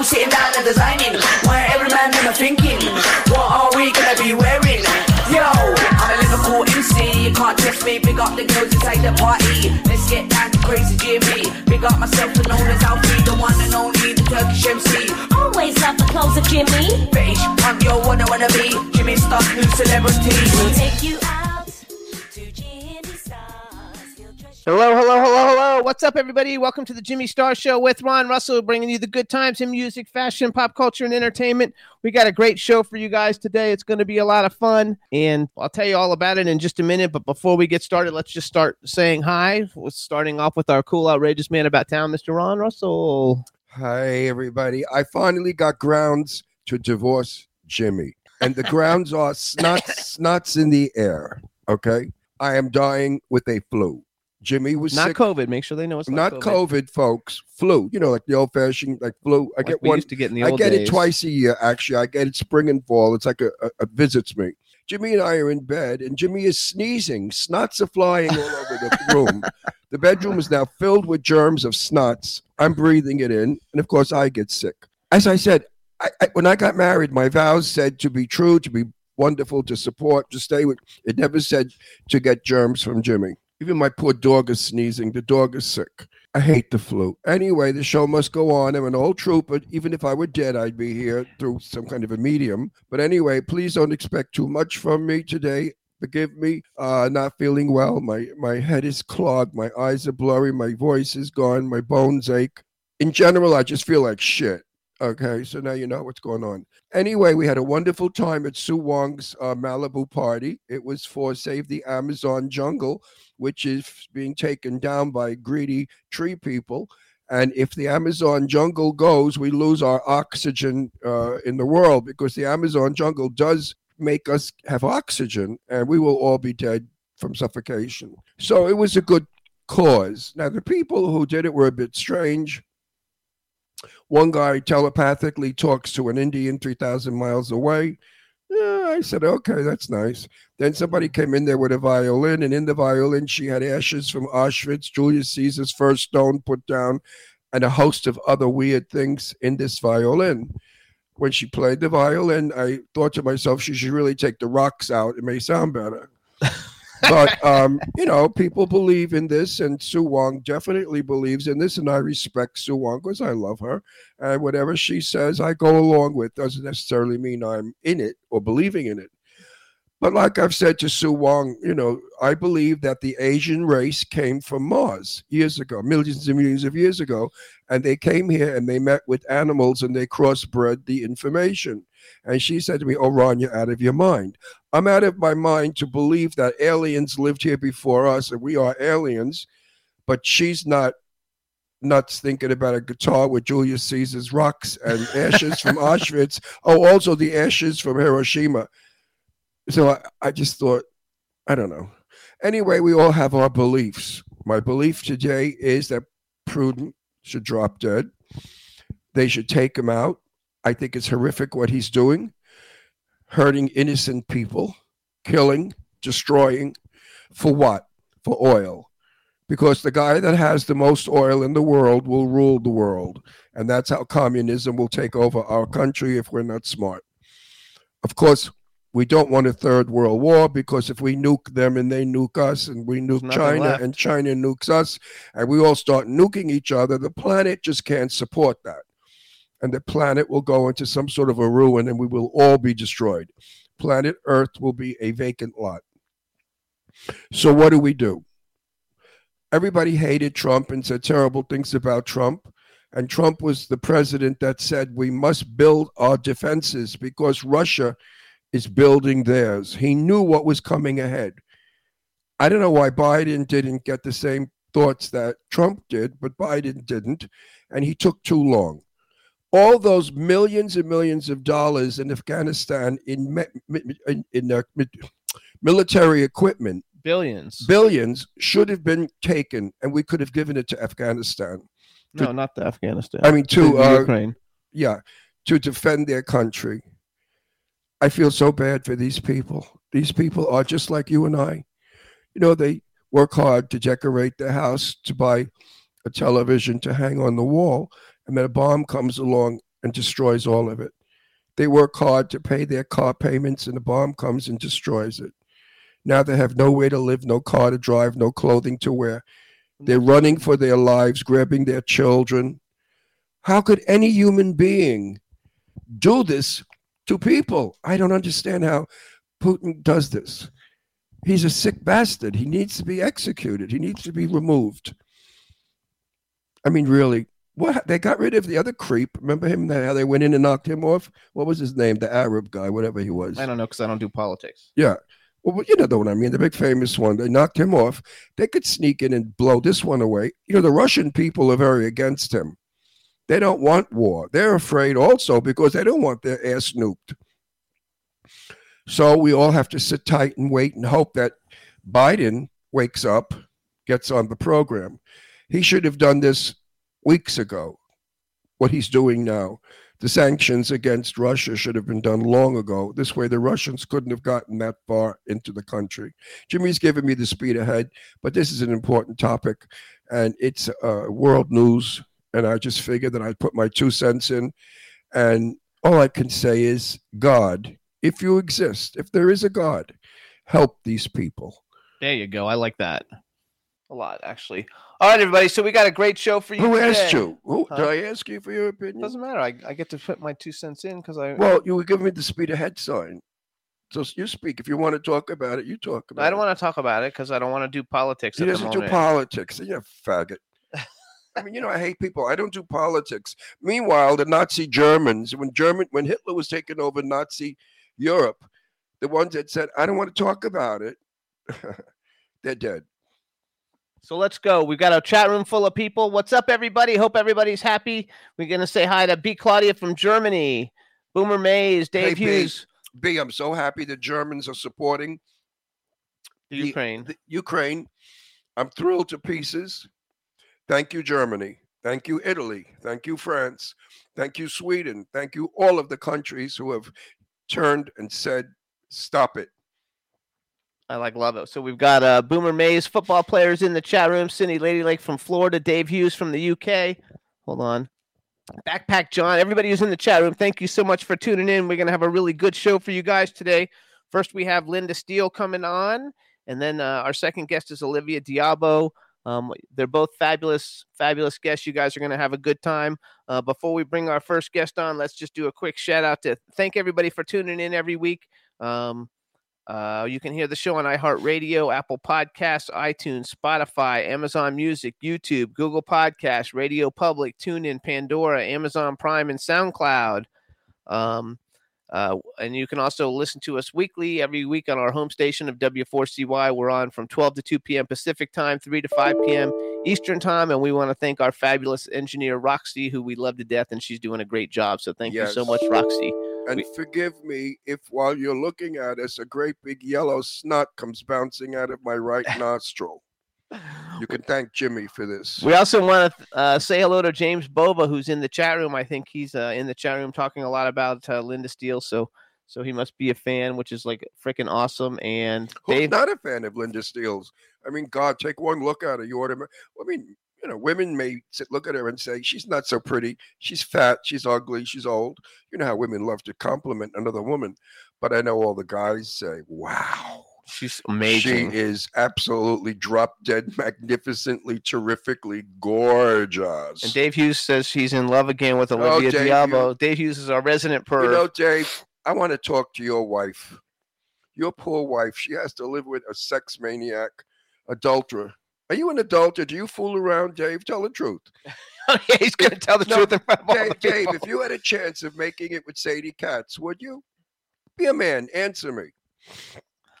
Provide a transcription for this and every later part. Sitting down and designing, where every man in a thinking, what are we gonna be wearing? Yo, I'm a Liverpool MC, you can't test me. Big up the girls inside the party. Let's get down to crazy Jimmy. Big up myself and known as Alfie, the one and only, the Turkish MC. Always love the clothes of Jimmy. Bitch, I'm your wanna be. Jimmy Star, new celebrity. We'll take you out to Jimmy Star's. Hello. What's up, everybody? Welcome to the Jimmy Star Show with Ron Russell, bringing you the good times in music, fashion, pop culture, and entertainment. We got a great show for you guys today. It's going to be a lot of fun, and I'll tell you all about it in just a minute. But before we get started, let's just start saying hi. We're starting off with our cool, outrageous man about town, Mr. Ron Russell. Hi, everybody. I finally got grounds to divorce Jimmy, and the grounds are snots in the air, okay? I am dying with a flu. Jimmy was not sick. COVID. Make sure they know it's not COVID, folks. Flu, you know, like the old-fashioned like flu. I like get one. Used to get in the old days. I get it twice a year. Actually, I get it spring and fall. It's like a visits me. Jimmy and I are in bed, and Jimmy is sneezing. Snots are flying all over the room. The bedroom is now filled with germs of snots. I'm breathing it in, and of course, I get sick. As I said, I when I got married, my vows said to be true, to be wonderful, to support, to stay with. It never said to get germs from Jimmy. Even my poor dog is sneezing. The dog is sick. I hate the flu. Anyway, the show must go on. I'm an old trooper. Even if I were dead, I'd be here through some kind of a medium. But anyway, please don't expect too much from me today. Forgive me. Not feeling well. My head is clogged. My eyes are blurry. My voice is gone. My bones ache. In general, I just feel like shit. Okay, so now you know what's going on. Anyway, we had a wonderful time at Sue Wong's Malibu party. It was for Save the Amazon Jungle, which is being taken down by greedy tree people. And if the Amazon jungle goes, we lose our oxygen in the world, because the Amazon jungle does make us have oxygen, and we will all be dead from suffocation. So it was a good cause. Now, the people who did it were a bit strange. One guy telepathically talks to an Indian 3,000 miles away. I said, okay, that's nice. Then somebody came in there with a violin, and in the violin, she had ashes from Auschwitz, Julius Caesar's first stone put down, and a host of other weird things in this violin. When she played the violin, I thought to myself, she should really take the rocks out. It may sound better. But, you know, people believe in this, and Sue Wong definitely believes in this, and I respect Sue Wong because I love her. And whatever she says, I go along with. Doesn't necessarily mean I'm in it or believing in it. But like I've said to Sue Wong, you know, I believe that the Asian race came from Mars years ago, millions and millions of years ago, and they came here and they met with animals and they crossbred the information. And she said to me, oh, Ron, you're out of your mind. I'm out of my mind to believe that aliens lived here before us and we are aliens, but she's not nuts thinking about a guitar with Julius Caesar's rocks and ashes from Auschwitz. Oh, also the ashes from Hiroshima. So I just thought, I don't know. Anyway, we all have our beliefs. My belief today is that Pruden should drop dead. They should take him out. I think it's horrific what he's doing, hurting innocent people, killing, destroying. For what? For oil. Because the guy that has the most oil in the world will rule the world. And that's how communism will take over our country if we're not smart. Of course, we don't want a third world war, because if we nuke them and they nuke us and we nuke China left. And China nukes us and we all start nuking each other, the planet just can't support that. And the planet will go into some sort of a ruin and we will all be destroyed. Planet Earth will be a vacant lot. So what do? Everybody hated Trump and said terrible things about Trump. And Trump was the president that said we must build our defenses because Russia is building theirs. He knew what was coming ahead. I don't know why Biden didn't get the same thoughts that Trump did, but Biden didn't, and he took too long. All those millions and millions of dollars in Afghanistan in military equipment, billions should have been taken, and we could have given it to Afghanistan. No, not to Afghanistan. I mean, to Ukraine. Yeah, to defend their country. I feel so bad for these people. These people are just like you and I. You know, they work hard to decorate their house, to buy a television, to hang on the wall, and then a bomb comes along and destroys all of it. They work hard to pay their car payments, and a bomb comes and destroys it. Now they have nowhere to live, no car to drive, no clothing to wear. They're running for their lives, grabbing their children. How could any human being do this to people? I don't understand how Putin does this. He's a sick bastard. He needs to be executed. He needs to be removed. I mean, really, what? They got rid of the other creep. Remember him, how they went in and knocked him off? What was his name? The Arab guy, whatever he was. I don't know, because I don't do politics. Yeah. Well, you know the one I mean, the big famous one. They knocked him off. They could sneak in and blow this one away. You know, the Russian people are very against him. They don't want war. They're afraid also because they don't want their ass nuked. So we all have to sit tight and wait and hope that Biden wakes up, gets on the program. He should have done this weeks ago, what he's doing now. The sanctions against Russia should have been done long ago. This way, the Russians couldn't have gotten that far into the country. Jimmy's giving me the speed ahead, but this is an important topic, and it's world news, and I just figured that I'd put my 2 cents in, and all I can say is, God, if you exist, if there is a God, help these people. There you go. I like that. A lot, actually. All right, everybody. So we got a great show for you. Who today. Asked you? Who, did I ask you for your opinion? Doesn't matter. I get to put my 2 cents in because I. Well, you were giving me the speed ahead sign. So you speak. If you want to talk about it, you talk about it. I don't want to talk about it because I don't want to do politics. He doesn't do politics. You're a faggot. I mean, you know, I hate people. I don't do politics. Meanwhile, the Nazi Germans, when Hitler was taking over Nazi Europe, the ones that said, I don't want to talk about it, they're dead. So let's go. We've got a chat room full of people. What's up, everybody? Hope everybody's happy. We're going to say hi to B. Claudia from Germany, Boomer Mays, Dave Hughes. B, I'm so happy the Germans are supporting Ukraine. The Ukraine. I'm thrilled to pieces. Thank you, Germany. Thank you, Italy. Thank you, France. Thank you, Sweden. Thank you, all of the countries who have turned and said, stop it. I love it. So we've got Boomer Mays, football players in the chat room. Cindy Lady Lake from Florida. Dave Hughes from the UK. Hold on. Backpack John. Everybody who's in the chat room, thank you so much for tuning in. We're going to have a really good show for you guys today. First, we have Linda Steele coming on. And then our second guest is Olivia d'Abo. They're both fabulous, fabulous guests. You guys are going to have a good time. Before we bring our first guest on, let's just do a quick shout out to thank everybody for tuning in every week. You can hear the show on iHeartRadio, Apple Podcasts, iTunes, Spotify, Amazon Music, YouTube, Google Podcasts, Radio Public, TuneIn, Pandora, Amazon Prime, and SoundCloud. And you can also listen to us weekly every week on our home station of W4CY. We're on from 12 to 2 p.m. Pacific time, 3 to 5 p.m. Eastern time. And we want to thank our fabulous engineer, Roxy, who we love to death, and she's doing a great job. So thank you so much, Roxy. And forgive me if while you're looking at us, a great big yellow snot comes bouncing out of my right nostril. You can thank Jimmy for this. We also want to say hello to James Boba, who's in the chat room. I think he's in the chat room talking a lot about Linda Steele. So he must be a fan, which is like freaking awesome. And who's not a fan of Linda Steele's? I mean, God, take one look at her. You ought to. I mean, you know, women may look at her and say, she's not so pretty. She's fat. She's ugly. She's old. You know how women love to compliment another woman. But I know all the guys say, wow. She's amazing. She is absolutely drop dead, magnificently, terrifically gorgeous. And Dave Hughes says she's in love again with Olivia d'Abo. Dave Hughes is our resident perv. You know, Dave, I want to talk to your wife. your poor wife, she has to live with a sex maniac, adulterer. Are you an adulterer? Do you fool around, Dave? Tell the truth. Yeah, he's going to tell the truth in front of all the people. Dave, if you had a chance of making it with Sadie Katz, would you? Be a man. Answer me.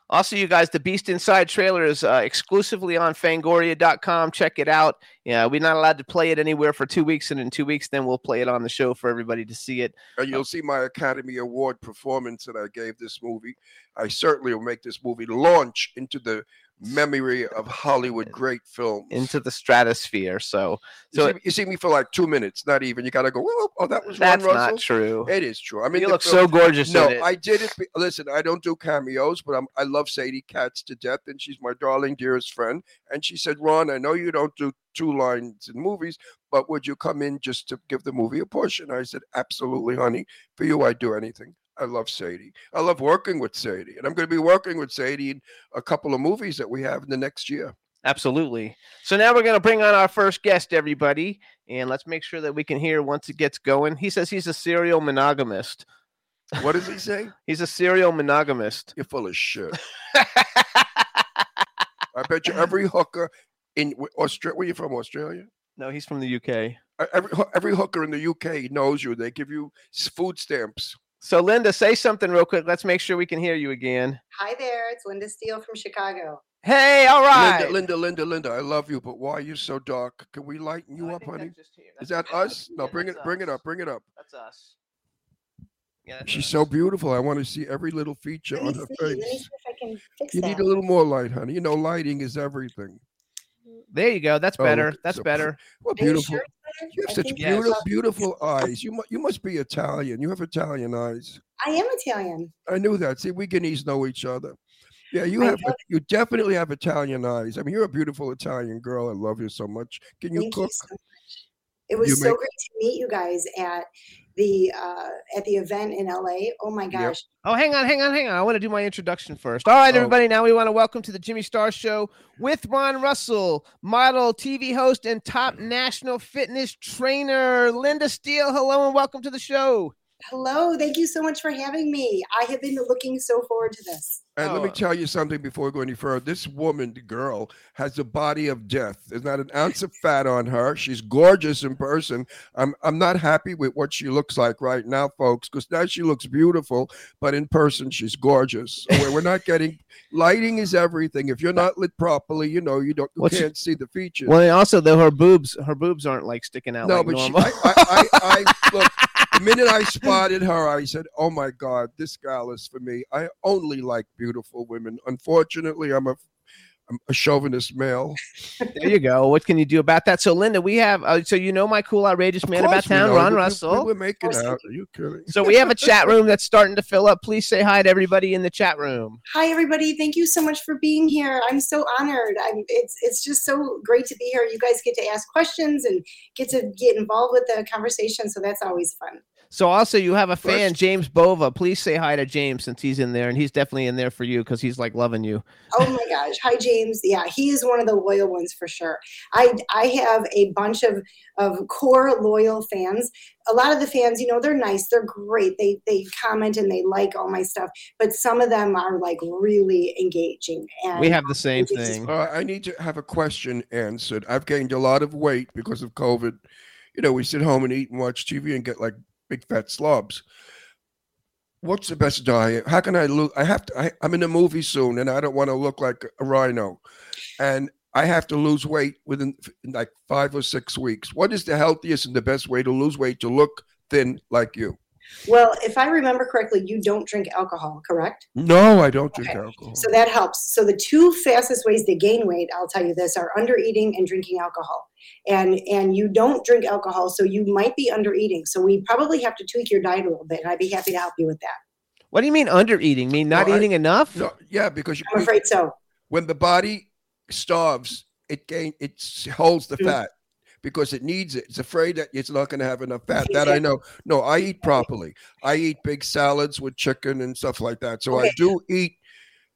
Also, you guys, the Beast Inside trailer is exclusively on Fangoria.com. Check it out. Yeah, we're not allowed to play it anywhere for 2 weeks, and in 2 weeks, then we'll play it on the show for everybody to see it. And you'll see my Academy Award performance that I gave this movie. I certainly will make this movie launch into the memory of Hollywood great films. Into the stratosphere. So you see me for like 2 minutes, not even. You got to go, oh, that was Ron Russell. That's not true. It is true. I mean, you look so gorgeous in it. No, I did it. Listen, I don't do cameos, but I love Sadie Katz to death, and she's my darling, dearest friend. And she said, Ron, I know you don't do two lines in movies, but would you come in just to give the movie a push? And I said, absolutely, honey. For you, I'd do anything. I love Sadie. I love working with Sadie. And I'm going to be working with Sadie in a couple of movies that we have in the next year. Absolutely. So now we're going to bring on our first guest, everybody. And let's make sure that we can hear once it gets going. He says he's a serial monogamist. What does he say? He's a serial monogamist. You're full of shit. I bet you every hooker in Australia. Were you from Australia? No, he's from the UK. Every hooker in the UK knows you. They give you food stamps. So, Linda, say something real quick. Let's make sure we can hear you again. Hi there. It's Linda Steele from Chicago. Hey, all right. Linda, I love you, but why are you so dark? Can we lighten you up, honey? Is that us? No, yeah, bring it up. That's us. Yeah, that's She's us. So beautiful. I want to see every little feature on her face. Let me see if I can fix you that. You need a little more light, honey. You know, lighting is everything. There you go. That's better. That's better. What beautiful. You have such beautiful eyes. You must be Italian. You have Italian eyes. I am Italian. I knew that. See, we Guineas know each other. Yeah, you definitely have Italian eyes. I mean, you're a beautiful Italian girl. I love you so much. Can you cook? You so much. It was great to meet you guys at the event in LA. Oh my gosh. Yep. Oh, hang on. I want to do my introduction first. All right, everybody. Now we want to welcome to the Jimmy Star Show with Ron Russell, model, TV host, and top national fitness trainer, Linda Steele. Hello and welcome to the show. Hello. Thank you so much for having me. I have been looking so forward to this. And let me tell you something before we go any further. This woman, the girl, has the body of death. There's not an ounce of fat on her. She's gorgeous in person. I'm not happy with what she looks like right now, folks, because now she looks beautiful, but in person, she's gorgeous. So we're not getting... Lighting is everything. If you're not lit properly, you can't see the features. Well, also, though, her boobs aren't, like, sticking out like normal. I look... The minute I spotted her, I said, oh, my God, this gal is for me. I only like beautiful women. Unfortunately, I'm a chauvinist male. There you go. What can you do about that? So, Linda, we have so you know my cool, outrageous man about town, Ron Russell. We're making out. Are you kidding? So we have a chat room that's starting to fill up. Please say hi to everybody in the chat room. Hi, everybody. Thank you so much for being here. I'm so honored. It's just so great to be here. You guys get to ask questions and get to get involved with the conversation, so that's always fun. So also you have a fan, James Bova. Please say hi to James since he's in there, and he's definitely in there for you because he's like loving you. Oh my gosh. Hi, James. Yeah, he is one of the loyal ones for sure. I have a bunch of core loyal fans. A lot of the fans, they're nice. They're great. They comment and they like all my stuff. But some of them are like really engaging. And we have the same thing. I need to have a question answered. I've gained a lot of weight because of COVID. We sit home and eat and watch TV and get like big fat slobs. What's the best diet? How can I lose? I'm in a movie soon and I don't want to look like a rhino. And I have to lose weight within like 5 or 6 weeks. What is the healthiest and the best way to lose weight to look thin like you? Well, if I remember correctly, you don't drink alcohol, correct? No, I don't drink alcohol. So that helps. So the two fastest ways to gain weight, I'll tell you this, are under eating and drinking alcohol. And you don't drink alcohol, so you might be under eating. So we probably have to tweak your diet a little bit, and I'd be happy to help you with that. What do you mean under eating? Mean not eating enough? No, yeah, because I'm afraid so. When the body starves, it holds the fat. Because it needs it. It's afraid that it's not going to have enough fat. That I know. No, I eat properly. I eat big salads with chicken and stuff like that. So I do eat.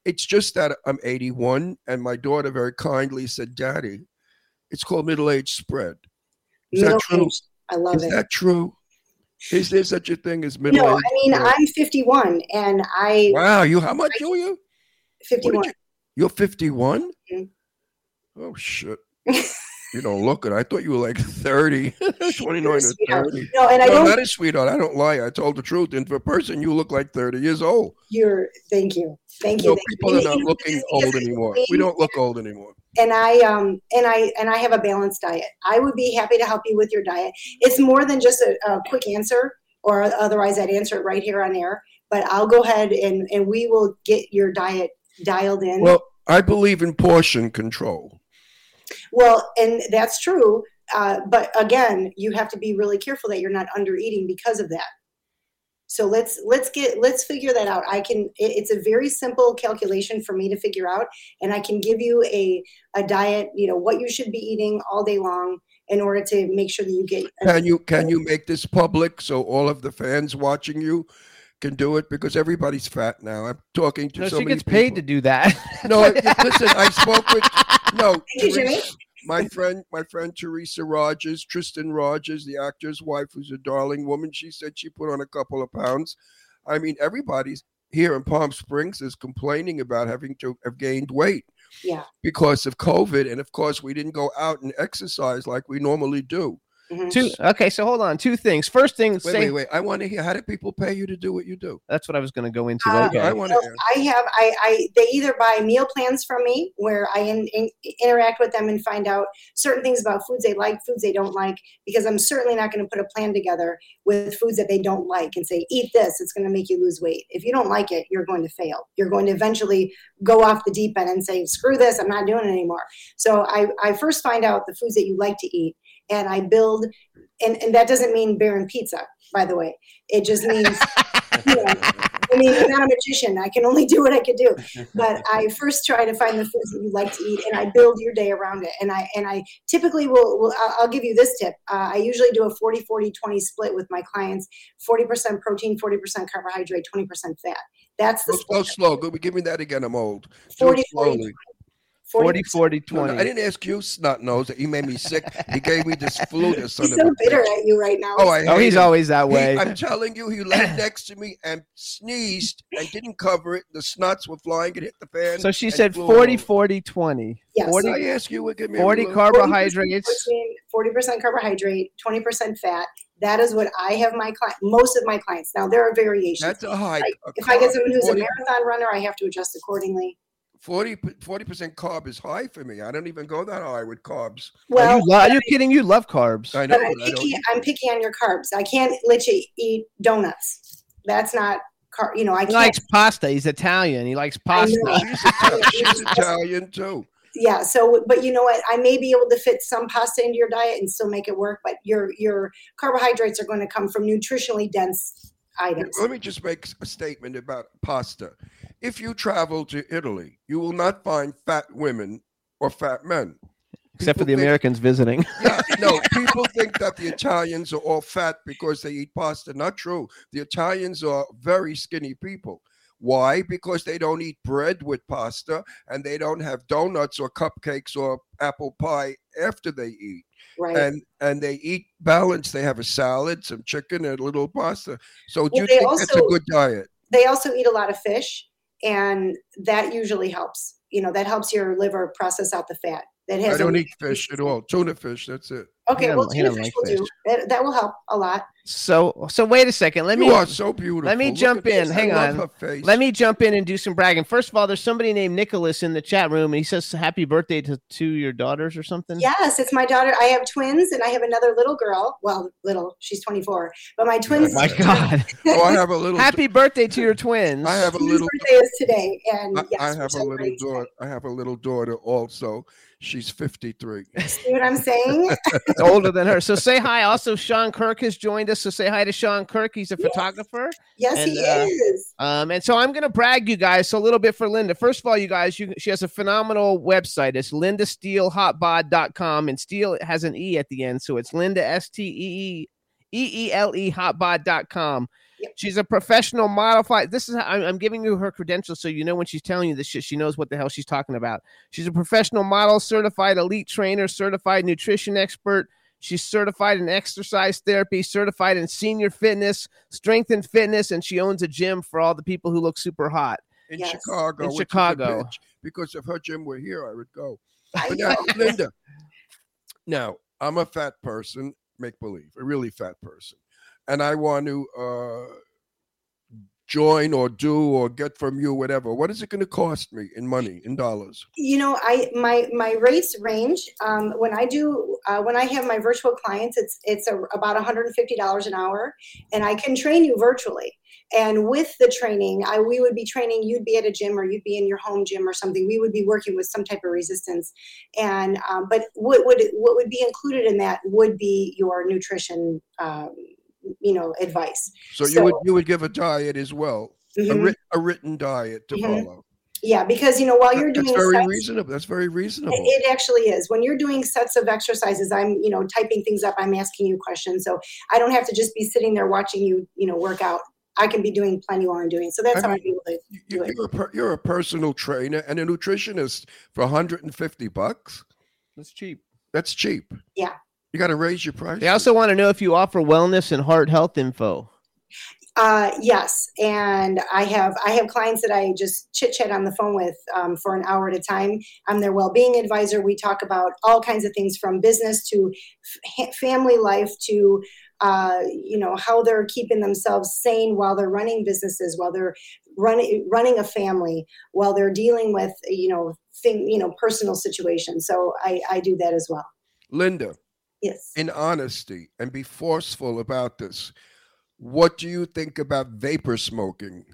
It's just that I'm 81, and my daughter very kindly said, Daddy, it's called middle-aged spread. Is that true? I love it. Is that true? Is there such a thing as middle-aged? No, I mean, I'm 51, and I... Wow, how much are you? 51. You're 51? Mm-hmm. Oh, shit. You don't look it. I thought you were like 30, 29 or 30. No, and I don't. That is sweetheart. I don't lie. I told the truth. And for a person, you look like 30 years old. Thank you. No, people are not looking old anymore. We don't look old anymore. And I have a balanced diet. I would be happy to help you with your diet. It's more than just a quick answer, or otherwise I'd answer it right here on air. But I'll go ahead and we will get your diet dialed in. Well, I believe in portion control. Well, and that's true. But again, you have to be really careful that you're not under eating because of that. So let's figure that out. It's a very simple calculation for me to figure out, and I can give you a diet, you know, what you should be eating all day long in order to make sure that you get. Can you make this public so all of the fans watching you can do it, because everybody's fat now. I'm talking to so many people. She gets paid to do that. No, listen, I spoke with. No, Teresa, my friend Teresa Rogers, Tristan Rogers, the actor's wife, who's a darling woman. She said she put on a couple of pounds. I mean, everybody's here in Palm Springs is complaining about having to have gained weight, because of COVID, and of course we didn't go out and exercise like we normally do. Mm-hmm. Okay, so hold on. Two things. First thing, wait. I want to hear, how do people pay you to do what you do? That's what I was going to go into. Okay, they either buy meal plans from me where I interact with them and find out certain things about foods they like, foods they don't like, because I'm certainly not going to put a plan together with foods that they don't like and say, eat this, it's going to make you lose weight. If you don't like it, you're going to fail. You're going to eventually go off the deep end and say, screw this, I'm not doing it anymore. So I first find out the foods that you like to eat. And I build, and that doesn't mean Baron Pizza, by the way. It just means, I'm not a magician. I can only do what I could do. But I first try to find the foods that you like to eat, and I build your day around it. And I typically I'll give you this tip. I usually do a 40-40-20 split with my clients, 40% protein, 40% carbohydrate, 20% fat. That's the split. Go slow. Give me that again. I'm old. 40-40-20. 40-40-20. No, I didn't ask you, snot nose. He made me sick. He gave me this flu. He's so bitter at you right now. Oh, he's always that way. I'm telling you, he lay next to me and sneezed and didn't cover it. The snots were flying. It hit the fan. So she said 40-40-20. Yes. 40, I ask you, what give me 40 carbohydrates. 40% carbohydrate, 20% fat. That is what I have most of my clients. Now, there are variations. That's a high. If I get someone who's a marathon runner, I have to adjust accordingly. 40% carb is high for me. I don't even go that high with carbs. Well, are you kidding? You love carbs. I know. But I'm picky on your carbs. I can't let you eat donuts. That's not carb. You know, he likes pasta. He's Italian. He likes pasta. She's Italian too. Yeah. So, but you know what? I may be able to fit some pasta into your diet and still make it work. But your carbohydrates are going to come from nutritionally dense items. Let me just make a statement about pasta. If you travel to Italy, you will not find fat women or fat men. Except for the Americans visiting. Yeah, no, people think that the Italians are all fat because they eat pasta. Not true. The Italians are very skinny people. Why? Because they don't eat bread with pasta, and they don't have donuts or cupcakes or apple pie after they eat. Right. And they eat balanced. They have a salad, some chicken, and a little pasta. So do you think that's a good diet? They also eat a lot of fish. And that usually helps. You know, that helps your liver process out the fat. I don't eat fish at all. Tuna fish, that's it. Okay, tuna fish will do. That will help a lot. So wait a second. You are so beautiful. Let me jump in. Hang on. Let me jump in and do some bragging. First of all, there's somebody named Nicholas in the chat room, and he says happy birthday to your daughters or something. Yes, it's my daughter. I have twins, and I have another little girl. Well, little. She's 24. But my twins. Oh, my God. I have a little. Happy birthday to your twins. I have a little. His birthday is today, and I have a little daughter. I have a little daughter also. She's 53. See what I'm saying? It's older than her. So say hi. Also, Sean Kirk has joined us. So say hi to Sean Kirk. He's a photographer. Yes, and, he is. And so I'm going to brag you guys a little bit for Linda. First of all, you guys, she has a phenomenal website. It's LindaSteeleHotBod.com. And Steele has an E at the end. So it's Linda, STEELE, hotbod.com. She's a professional model. This is how I'm giving you her credentials, so you know when she's telling you this shit, she knows what the hell she's talking about. She's a professional model, certified elite trainer, certified nutrition expert. She's certified in exercise therapy, certified in senior fitness, strength and fitness, and she owns a gym for all the people who look super hot. in Chicago. In Chicago. Because if her gym were here, I would go. But now, Linda, now, I'm a fat person, make-believe, a really fat person. And I want to join or do or get from you, whatever. What is it going to cost me in money, in dollars? You know, my rates range. When I do, when I have my virtual clients, it's about $150 an hour, and I can train you virtually. And with the training, we would be training, you'd be at a gym or you'd be in your home gym or something. We would be working with some type of resistance. And, but what would be included in that would be your nutrition, advice. So you would give a diet as well, mm-hmm. a written diet to mm-hmm. follow. Yeah, because, while you're doing reasonable. That's very reasonable. It actually is. When you're doing sets of exercises, I'm, typing things up. I'm asking you questions. So I don't have to just be sitting there watching you, work out. I can be doing plenty while I'm doing it. So that's how I'm able to do it. You're a personal trainer and a nutritionist for $150. That's cheap. Yeah. You got to raise your price. They also want to know if you offer wellness and heart health info. Yes. And I have clients that I just chit-chat on the phone with for an hour at a time. I'm their well-being advisor. We talk about all kinds of things from business to family life to how they're keeping themselves sane while they're running businesses, while they're running a family, while they're dealing with, personal situations. So I do that as well. Linda. Yes. In honesty, and be forceful about this. What do you think about vapor smoking?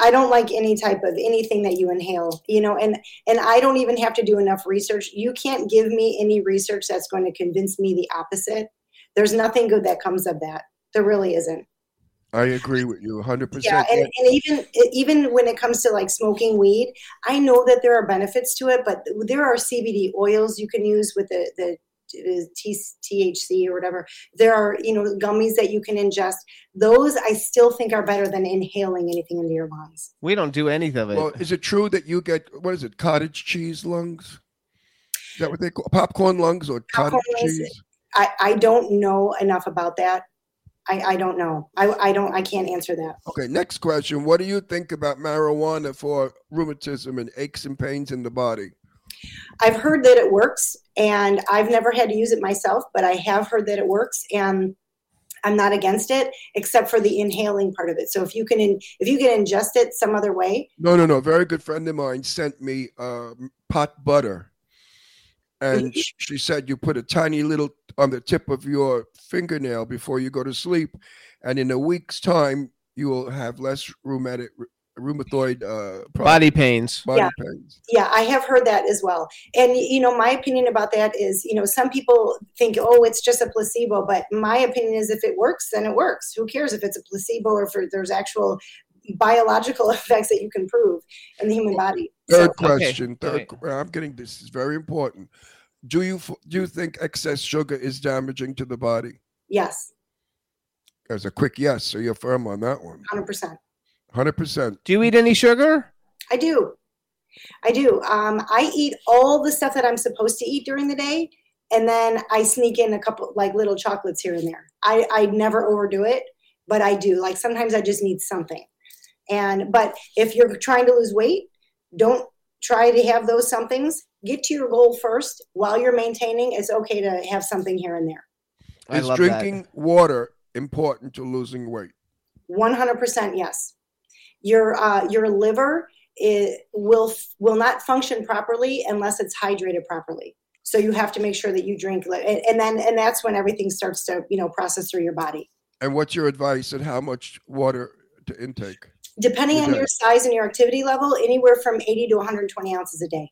I don't like any type of anything that you inhale, and I don't even have to do enough research. You can't give me any research that's going to convince me the opposite. There's nothing good that comes of that. There really isn't. I agree with you 100%. Yeah, and even when it comes to like smoking weed, I know that there are benefits to it, but there are CBD oils you can use with the THC or whatever. There are, gummies that you can ingest. Those I still think are better than inhaling anything into your lungs. We don't do any of it. Well, is it true that you get, what is it, cottage cheese lungs? Is that what they call popcorn lungs or cottage cheese? I don't know enough about that. I don't know. I can't answer that. Okay. Next question. What do you think about marijuana for rheumatism and aches and pains in the body? I've heard that it works, and I've never had to use it myself, but I have heard that it works, and I'm not against it, except for the inhaling part of it. So if you can ingest it some other way. No. Very good friend of mine sent me pot butter. And she said you put a tiny little on the tip of your fingernail before you go to sleep, and in a week's time you will have less rheumatoid body pains. Yeah, I have heard that as well. And my opinion about that is, some people think, oh, it's just a placebo, but my opinion is if it works, then it works. Who cares if it's a placebo or if there's actual biological effects that you can prove in the human body. Third question. I'm getting this is very important. Do you think excess sugar is damaging to the body? Yes. As a quick yes, so you're firm on that one. 100%. Do you eat any sugar? I do. I eat all the stuff that I'm supposed to eat during the day, and then I sneak in a couple like little chocolates here and there. I never overdo it, but I do. Like sometimes I just need something. But if you're trying to lose weight, don't try to have those somethings. Get to your goal first while you're maintaining. It's okay to have something here and there. Is drinking water important to losing weight? 100% yes. Your liver will not function properly unless it's hydrated properly. So you have to make sure that you drink, and that's when everything starts to process through your body. And what's your advice on how much water to intake? Depending on your size and your activity level, anywhere from 80 to 120 ounces a day.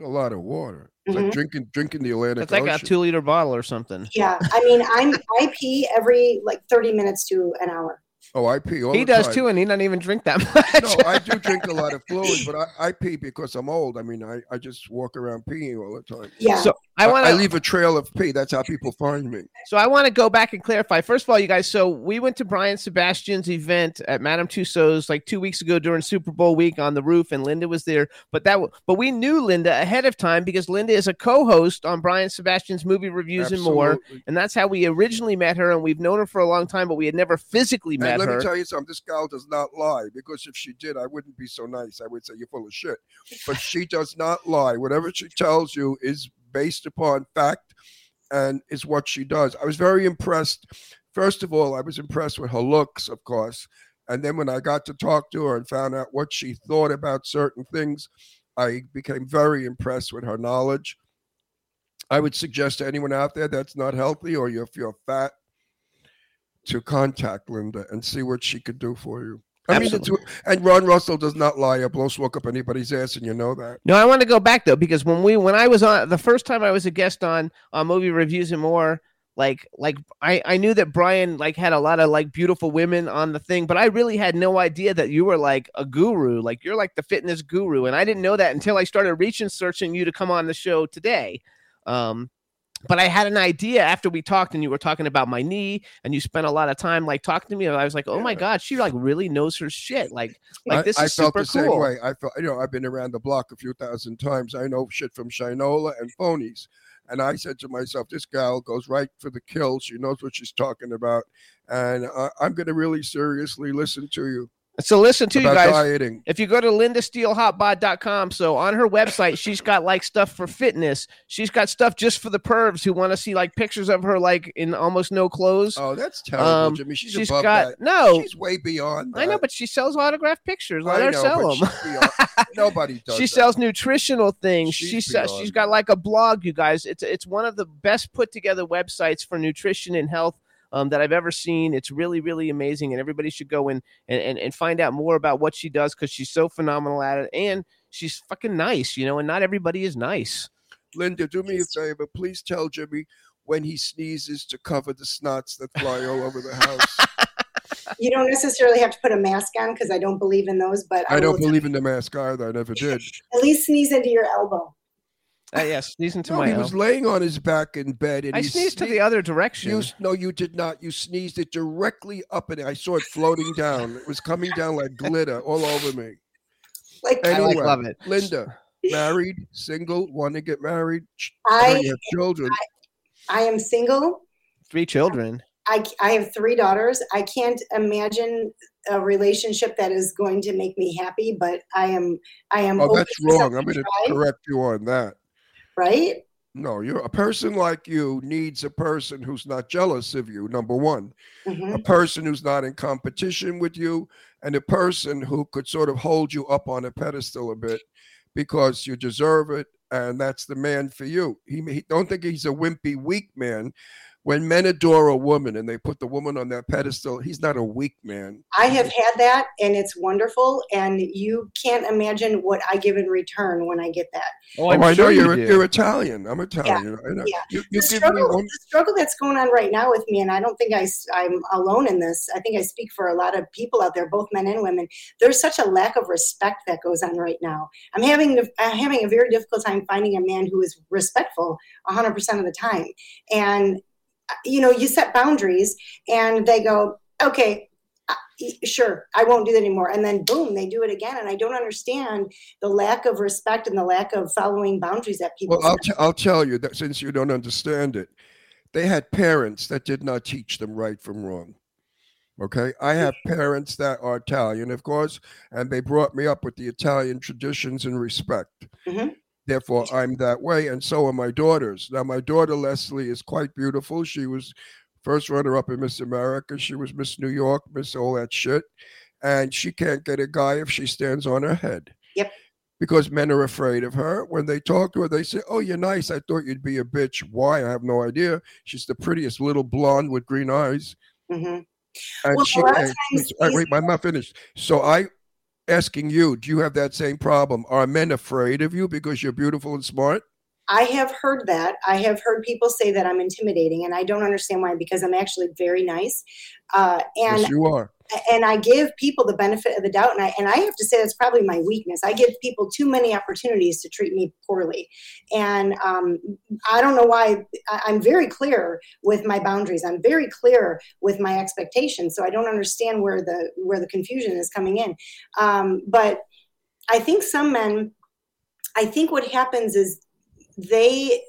A lot of water. It's like drinking the Atlantic Ocean. It's like a 2-liter bottle or something. Yeah. I mean, I pee every like 30 minutes to an hour. Oh, I pee all the time. He does too, and he doesn't even drink that much. No, I do drink a lot of fluid, but I pee because I'm old. I mean, I just walk around peeing all the time. Yeah. So I leave a trail of pee. That's how people find me. So I want to go back and clarify. First of all, you guys, so we went to Brian Sebastian's event at Madame Tussauds like 2 weeks ago during Super Bowl week on the roof, and Linda was there. But we knew Linda ahead of time because Linda is a co-host on Brian Sebastian's movie reviews and more. And that's how we originally met her, and we've known her for a long time, but we had never physically met her. Let me tell you something. This gal does not lie, because if she did, I wouldn't be so nice. I would say you're full of shit. But she does not lie. Whatever she tells you is based upon fact and is what she does. I was very impressed. First of all, I was impressed with her looks, of course. And then when I got to talk to her and found out what she thought about certain things, I became very impressed with her knowledge. I would suggest to anyone out there that's not healthy or you feel fat to contact Linda and see what she could do for you. And Ron Russell does not lie or blow smoke up anybody's ass, and you know that. No, I want to go back though, because when I was on the first time I was a guest on Movie Reviews and More, I knew that Brian had a lot of beautiful women on the thing, but I really had no idea that you were a guru, you're the fitness guru, and I didn't know that until I started searching you to come on the show today. But I had an idea after we talked, and you were talking about my knee, and you spent a lot of time talking to me. And I was like, "Oh my God, she really knows her shit!" Same way. I felt, I've been around the block a few thousand times. I know shit from Shinola and phonies. And I said to myself, "This gal goes right for the kill. She knows what she's talking about." And I'm going to really seriously listen to you. So listen to you guys. Dieting. If you go to LindaSteeleHotBod.com, so on her website, she's got stuff for fitness. She's got stuff just for the pervs who want to see pictures of her in almost no clothes. Oh, that's terrible, Jimmy. She's above that. No, she's way beyond that. I know, but she sells autographed pictures. Nobody does. She sells nutritional things. She's got a blog, you guys. It's one of the best put together websites for nutrition and health that I've ever seen. It's really, really amazing, and everybody should go in and find out more about what she does, because she's so phenomenal at it, and she's fucking nice, and not everybody is nice. Linda, do me a favor. Please tell Jimmy when he sneezes to cover the snots that fly all over the house. You don't necessarily have to put a mask on, because I don't believe in those, but I don't believe in the mask either. I never did. At least sneeze into your elbow. Yes, sneezing to my elbow. He was laying on his back in bed. And I sneezed to the other direction. No, you did not. You sneezed it directly up, and I saw it floating down. It was coming down like glitter all over me. I love it. Linda, married, single, want to get married? You have children. I am single. 3 children. I have 3 daughters. I can't imagine a relationship that is going to make me happy, but I am. Oh, that's wrong. I'm going to correct you on that. Right? No, you're a person like you needs a person who's not jealous of you, number one, a person who's not in competition with you, and a person who could sort of hold you up on a pedestal a bit because you deserve it, and that's the man for you. He don't think he's a wimpy, weak man. When men adore a woman and they put the woman on that pedestal, he's not a weak man. I have had that, and it's wonderful, and you can't imagine what I give in return when I get that. Oh, I know you're Italian. I'm Italian. Yeah. I know. Yeah. The struggle that's going on right now with me, and I don't think I'm alone in this. I think I speak for a lot of people out there, both men and women. There's such a lack of respect that goes on right now. I'm having a very difficult time finding a man who is respectful 100% of the time. And you set boundaries, and they go, okay, sure, I won't do that anymore. And then, boom, they do it again. And I don't understand the lack of respect and the lack of following boundaries that people. Well, I'll tell you that, since you don't understand it, they had parents that did not teach them right from wrong. Okay, I have parents that are Italian, of course, and they brought me up with the Italian traditions and respect. Mm-hmm. Therefore, I'm that way, and so are my daughters. Now, my daughter, Leslie, is quite beautiful. She was first runner-up in Miss America. She was Miss New York, Miss all that shit. And she can't get a guy if she stands on her head. Yep. Because men are afraid of her. When they talk to her, they say, oh, you're nice. I thought you'd be a bitch. Why? I have no idea. She's the prettiest little blonde with green eyes. Mm-hmm. And I'm not finished. So asking you, do you have that same problem? Are men afraid of you because you're beautiful and smart? I have heard that. I have heard people say that I'm intimidating, and I don't understand why, because I'm actually very nice. Yes, you are. And I give people the benefit of the doubt. And I have to say, that's probably my weakness. I give people too many opportunities to treat me poorly. And I don't know why. I'm very clear with my boundaries. I'm very clear with my expectations. So I don't understand where the confusion is coming in. But I think some men, I think what happens is they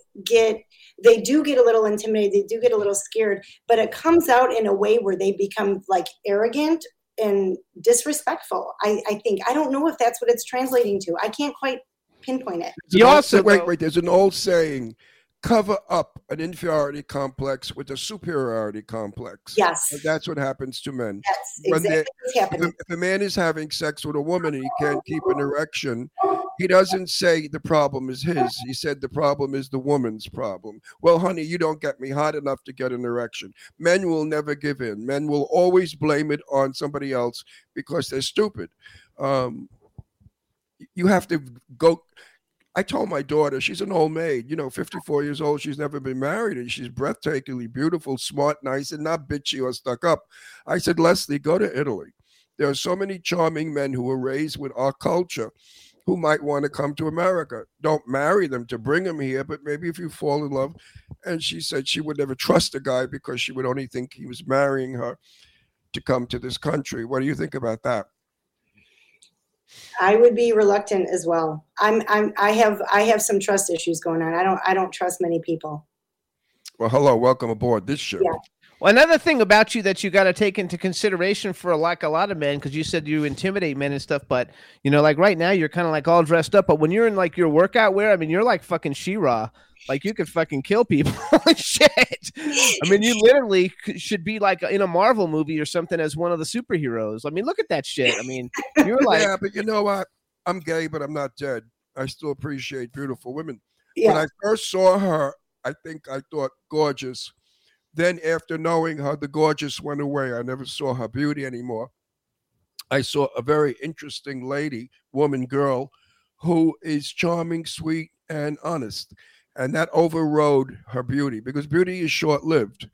do get a little intimidated, they do get a little scared, but it comes out in a way where they become like arrogant and disrespectful. I think, I don't know if that's what it's translating to. I can't quite pinpoint it. You also, wait, there's an old saying, cover up an inferiority complex with a superiority complex. Yes. And that's what happens to men. Yes, exactly what's happening. If a man is having sex with a woman and he can't keep an erection, he doesn't say the problem is his. He said the problem is the woman's problem. Well, honey, you don't get me hot enough to get an erection. Men will never give in. Men will always blame it on somebody else because they're stupid. You have to go. I told my daughter, she's an old maid, 54 years old. She's never been married, and she's breathtakingly beautiful, smart, nice, and not bitchy or stuck up. I said, Leslie, go to Italy. There are so many charming men who were raised with our culture who might want to come to America. Don't marry them to bring them here, but maybe if you fall in love. And she said she would never trust a guy because she would only think he was marrying her to come to this country. What do you think about that? I would be reluctant as well. I have some trust issues going on. I don't trust many people. Well, hello, welcome aboard this show. Yeah. Well, another thing about you that you got to take into consideration for like a lot of men, because you said you intimidate men and stuff, but like right now you're kind of like all dressed up, but when you're in like your workout wear, I mean, you're like fucking She-Ra. Like you could fucking kill people. Shit. I mean, you literally should be like in a Marvel movie or something as one of the superheroes. I mean, look at that shit. I mean, you're like. Yeah, but you know what? I'm gay, but I'm not dead. I still appreciate beautiful women. Yeah. When I first saw her, I thought gorgeous. Then after knowing her, the gorgeous went away. I never saw her beauty anymore. I saw a very interesting lady, woman, girl, who is charming, sweet, and honest. And that overrode her beauty, because beauty is short-lived.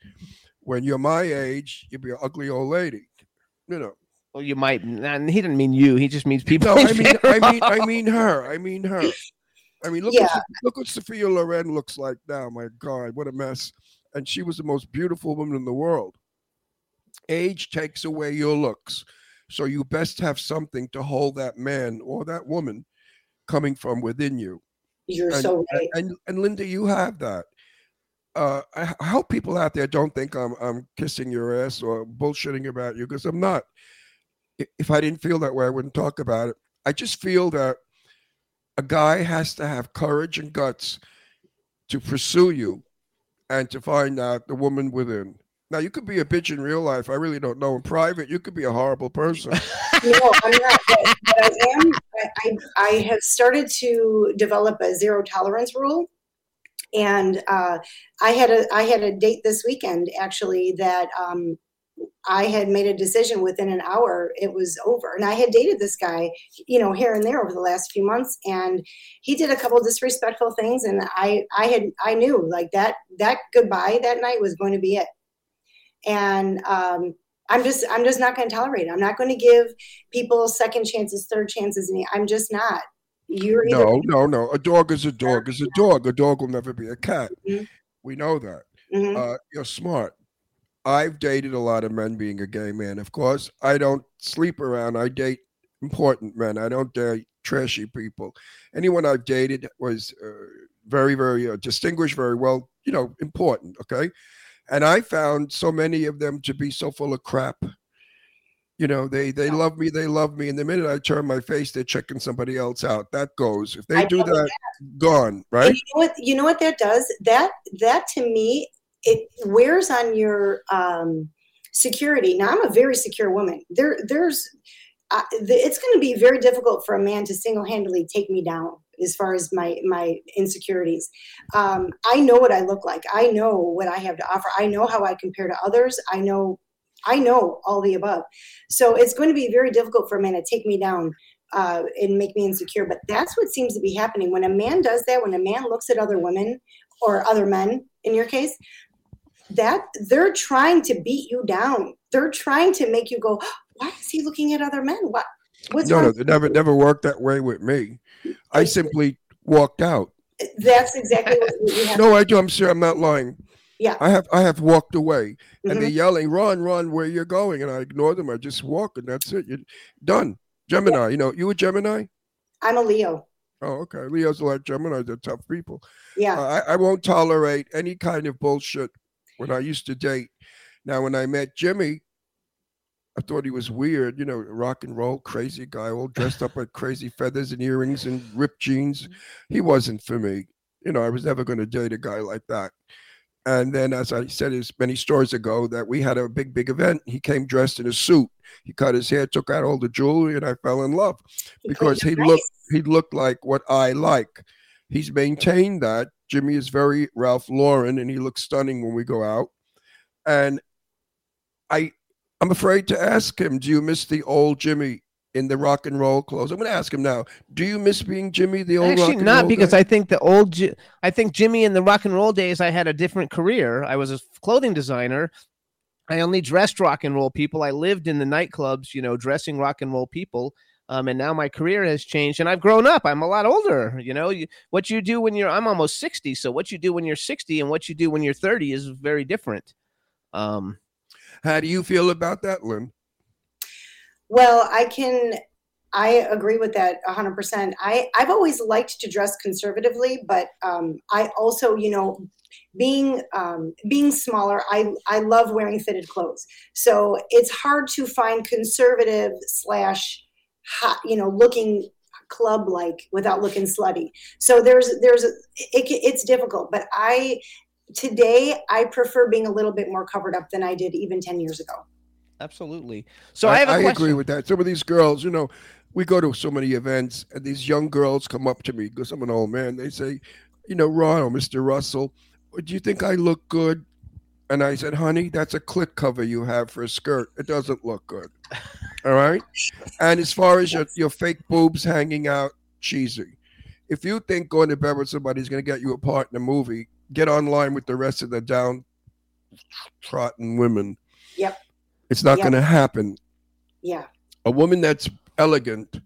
When you're my age, you'd be an ugly old lady, Well, you might. And he didn't mean you. He just means people. No, I mean her. I mean, look what Sophia Loren looks like now. My God, what a mess! And she was the most beautiful woman in the world. Age takes away your looks, so you best have something to hold that man or that woman coming from within you. You're so right. And Linda, you have that. I hope people out there don't think I'm kissing your ass or bullshitting about you, because I'm not. If I didn't feel that way, I wouldn't talk about it. I just feel that a guy has to have courage and guts to pursue you and to find out the woman within. Now, you could be a bitch in real life. I really don't know. In private, you could be a horrible person. No, I'm not. But I am. I have started to develop a zero tolerance rule. And I had a date this weekend, actually, that I had made a decision within an hour. It was over. And I had dated this guy, here and there over the last few months. And he did a couple disrespectful things. And I knew like that goodbye that night was going to be it. And I'm just not going to tolerate it. I'm not going to give people second chances, third chances. I'm just not. You're either no. A dog is a dog is a dog. A dog will never be a cat. Mm-hmm. We know that. Mm-hmm. You're smart. I've dated a lot of men, being a gay man. Of course, I don't sleep around. I date important men. I don't date trashy people. Anyone I've dated was very, very distinguished, very well, important. Okay. And I found so many of them to be so full of crap. They love me. And the minute I turn my face, they're checking somebody else out. That goes. If they do that, gone, right? And you know what that does? That to me, it wears on your security. Now, I'm a very secure woman. It's going to be very difficult for a man to single-handedly take me down as far as my insecurities. I know what I look like. I know what I have to offer. I know how I compare to others. I know all the above. So it's going to be very difficult for a man to take me down and make me insecure. But that's what seems to be happening. When a man does that, when a man looks at other women or other men, in your case, that they're trying to beat you down. They're trying to make you go, why is he looking at other men? No, it never worked that way with me. I simply walked out. That's exactly what you have. No, I do. I'm sure I'm not lying. Yeah. I have walked away. Mm-hmm. And they're yelling, run, run, where you're going. And I ignore them. I just walk and that's it. You're done. Gemini. Yeah. You know, you a Gemini? I'm a Leo. Oh, okay. Leos are like Gemini. They're tough people. Yeah. I won't tolerate any kind of bullshit when I used to date. Now, when I met Jimmy, I thought he was weird, you know, rock and roll, crazy guy, all dressed up with crazy feathers and earrings and ripped jeans. He wasn't for me. You know, I was never going to date a guy like that. And then, as I said as many stories ago, that we had a big event. He came dressed in a suit. He cut his hair, took out all the jewelry, and I fell in love because he looked like what I like. He's maintained that. Jimmy is very Ralph Lauren, and he looks stunning when we go out. And I'm afraid to ask him, do you miss the old Jimmy in the rock and roll clothes? I'm going to ask him now. Do you miss being Jimmy, the old rock and roll? Actually, not, because I think Jimmy in the rock and roll days, I had a different career. I was a clothing designer. I only dressed rock and roll people. I lived in the nightclubs, you know, dressing rock and roll people. And now my career has changed and I've grown up. I'm a lot older. You know, what you do when I'm almost 60. So what you do when you're 60 and what you do when you're 30 is very different. How do you feel about that, Lynn? Well, I agree with that 100%. I've always liked to dress conservatively, but I also, you know, being smaller, I love wearing fitted clothes. So it's hard to find conservative / hot, you know, looking club like without looking slutty. So it's difficult, but today, I prefer being a little bit more covered up than I did even 10 years ago. Absolutely. So I have a question. I agree with that. Some of these girls, you know, we go to so many events and these young girls come up to me because I'm an old man. They say, you know, Ron or Mr. Russell, do you think I look good? And I said, honey, that's a clit cover you have for a skirt. It doesn't look good. All right. And as far as your fake boobs hanging out, cheesy. If you think going to bed with somebody's going to get you a part in a movie, get online with the rest of the downtrodden women. Yep. It's not going to happen. Yeah. A woman that's elegant,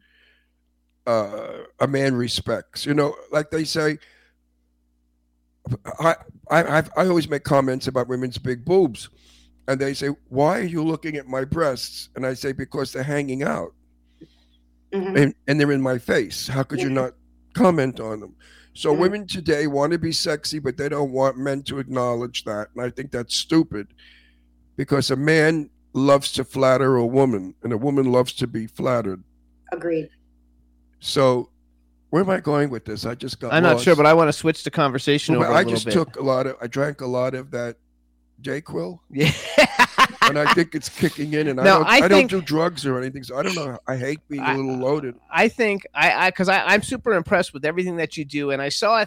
a man respects. You know, like they say, I always make comments about women's big boobs. And they say, why are you looking at my breasts? And I say, because they're hanging out. Mm-hmm. And they're in my face. How could you not comment on them? So women today want to be sexy, but they don't want men to acknowledge that. And I think that's stupid because a man loves to flatter a woman and a woman loves to be flattered. Agreed. So where am I going with this? I'm not sure, but I want to switch the conversation over a little bit. I drank a lot of that Dayquil. Yeah. And I think it's kicking in, and I don't do drugs or anything, so I don't know. I hate being a little loaded. I'm super impressed with everything that you do, and I saw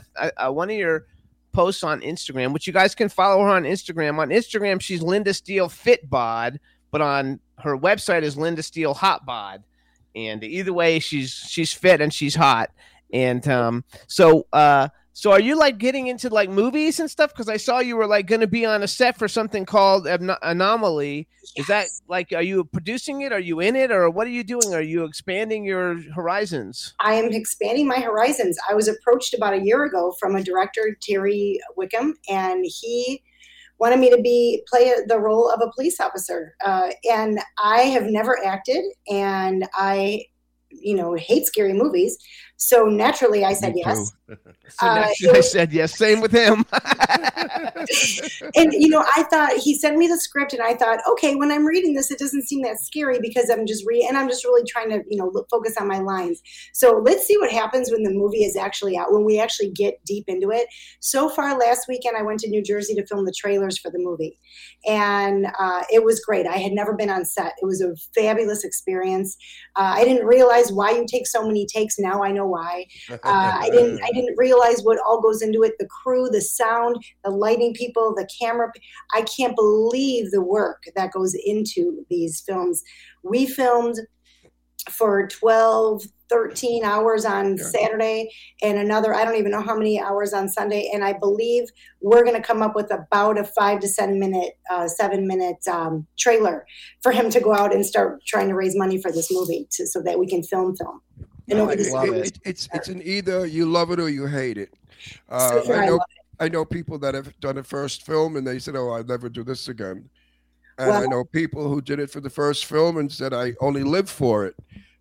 one of your posts on Instagram, which you guys can follow her on Instagram. On Instagram, she's Linda Steele Fitbod, but on her website is LindaSteeleHotBod, and either way, she's fit and she's hot, and So are you like getting into like movies and stuff? Because I saw you were like going to be on a set for something called Anomaly. Yes. Is that like, are you producing it? Are you in it? Or what are you doing? Are you expanding your horizons? I am expanding my horizons. I was approached about a year ago from a director, Terry Wickham, and he wanted me to play the role of a police officer. And I have never acted, and I hate scary movies. So naturally I said yes. I said yes. Same with him. And, you know, I thought he sent me the script and I thought, okay, when I'm reading this, it doesn't seem that scary because I'm just really trying to, you know, focus on my lines. So let's see what happens when the movie is actually out, when we actually get deep into it. So far last weekend, I went to New Jersey to film the trailers for the movie. And it was great. I had never been on set. It was a fabulous experience. I didn't realize why you take so many takes. Now I know why. I didn't realize what all goes into it. The crew, the sound, the lighting people, the camera. I can't believe the work that goes into these films. We filmed for 12, 13 hours on Saturday and another, I don't even know how many hours on Sunday. And I believe we're going to come up with about a 5 to 7 minute, 7 minute trailer for him to go out and start trying to raise money for this movie to, so that we can film. And it's an either you love it or you hate it. I know people that have done a first film and they said, oh, I'll never do this again. And I know people who did it for the first film and said, I only live for it.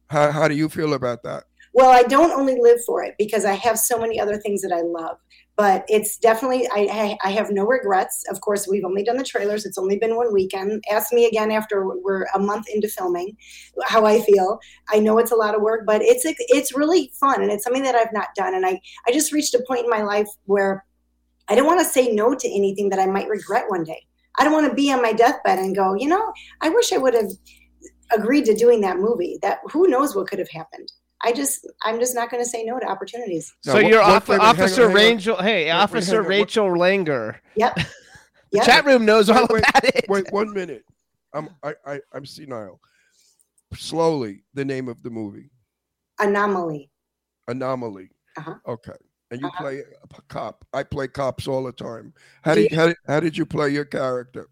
How do you feel about that? Well, I don't only live for it because I have so many other things that I love. But it's definitely, I have no regrets. Of course, we've only done the trailers. It's only been one weekend. Ask me again after we're a month into filming how I feel. I know it's a lot of work, but it's really fun. And it's something that I've not done. And I just reached a point in my life where I don't want to say no to anything that I might regret one day. I don't want to be on my deathbed and go, you know, I wish I would have agreed to doing that movie. That who knows what could have happened. I'm just not going to say no to opportunities. So you're Officer Rachel. Hey, Officer Rachel Langer. Yep. The chat room knows all about it. Wait 1 minute. I'm senile. Slowly, the name of the movie. Anomaly. Uh-huh. Okay. And you play a cop. I play cops all the time. How did you play your character?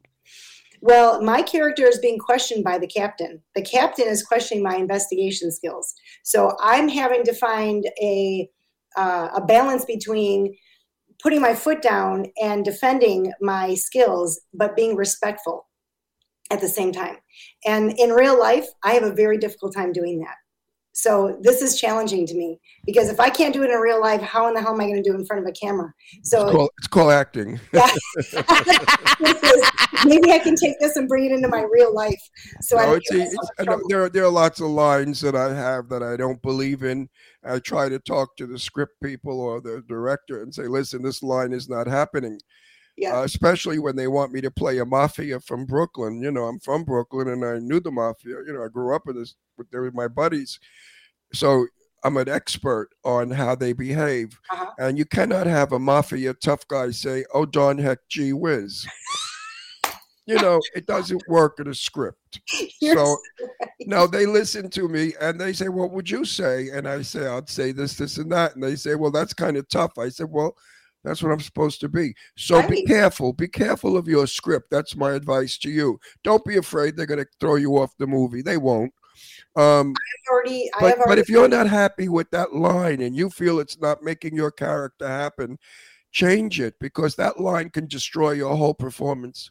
Well, my character is being questioned by the captain. The captain is questioning my investigation skills. So I'm having to find a balance between putting my foot down and defending my skills, but being respectful at the same time. And in real life, I have a very difficult time doing that. So this is challenging to me because if I can't do it in real life, how in the hell am I going to do it in front of a camera? So it's called acting. Yeah. Maybe I can take this and bring it into my real life. So there are lots of lines that I have that I don't believe in. I try to talk to the script people or the director and say, listen, this line is not happening. Yeah. Especially when they want me to play a mafia from Brooklyn. You know, I'm from Brooklyn and I knew the mafia. You know, I grew up with this. They were my buddies. So I'm an expert on how they behave. Uh-huh. And you cannot have a mafia tough guy say, oh, darn heck, gee whiz. You know, it doesn't work in a script. You're so right. Now they listen to me and they say, what would you say? And I say, I'd say this, this, and that. And they say, well, that's kind of tough. I said, well, that's what I'm supposed to be. So right. Be careful. Be careful of your script. That's my advice to you. Don't be afraid they're going to throw you off the movie. They won't. But if you're not happy with that line and you feel it's not making your character happen, change it because that line can destroy your whole performance.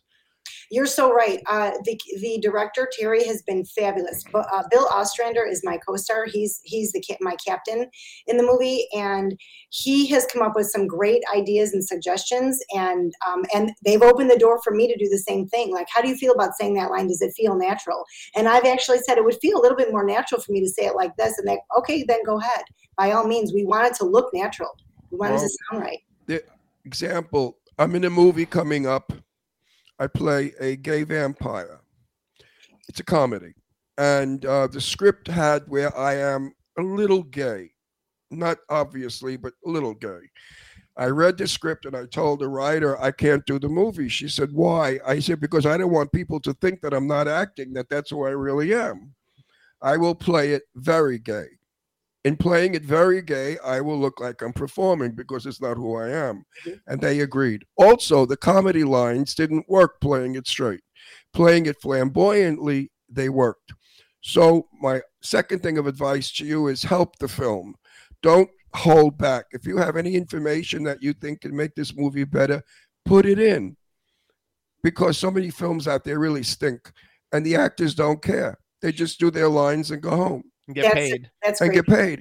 You're so right. The director, Terry, has been fabulous. But, Bill Ostrander is my co-star. He's my captain in the movie, and he has come up with some great ideas and suggestions, and they've opened the door for me to do the same thing. Like, how do you feel about saying that line? Does it feel natural? And I've actually said it would feel a little bit more natural for me to say it like this, and okay, then go ahead. By all means, we want it to look natural. We want it to sound right. The example, I'm in a movie coming up. I play a gay vampire. It's a comedy. And the script had where I am a little gay. Not obviously, but a little gay. I read the script and I told the writer, I can't do the movie. She said, why? I said, because I don't want people to think that I'm not acting, that's who I really am. I will play it very gay. In playing it very gay, I will look like I'm performing because it's not who I am. And they agreed. Also, the comedy lines didn't work playing it straight. Playing it flamboyantly, they worked. So my second thing of advice to you is help the film. Don't hold back. If you have any information that you think can make this movie better, put it in. Because so many films out there really stink. And the actors don't care. They just do their lines and go home. And get paid.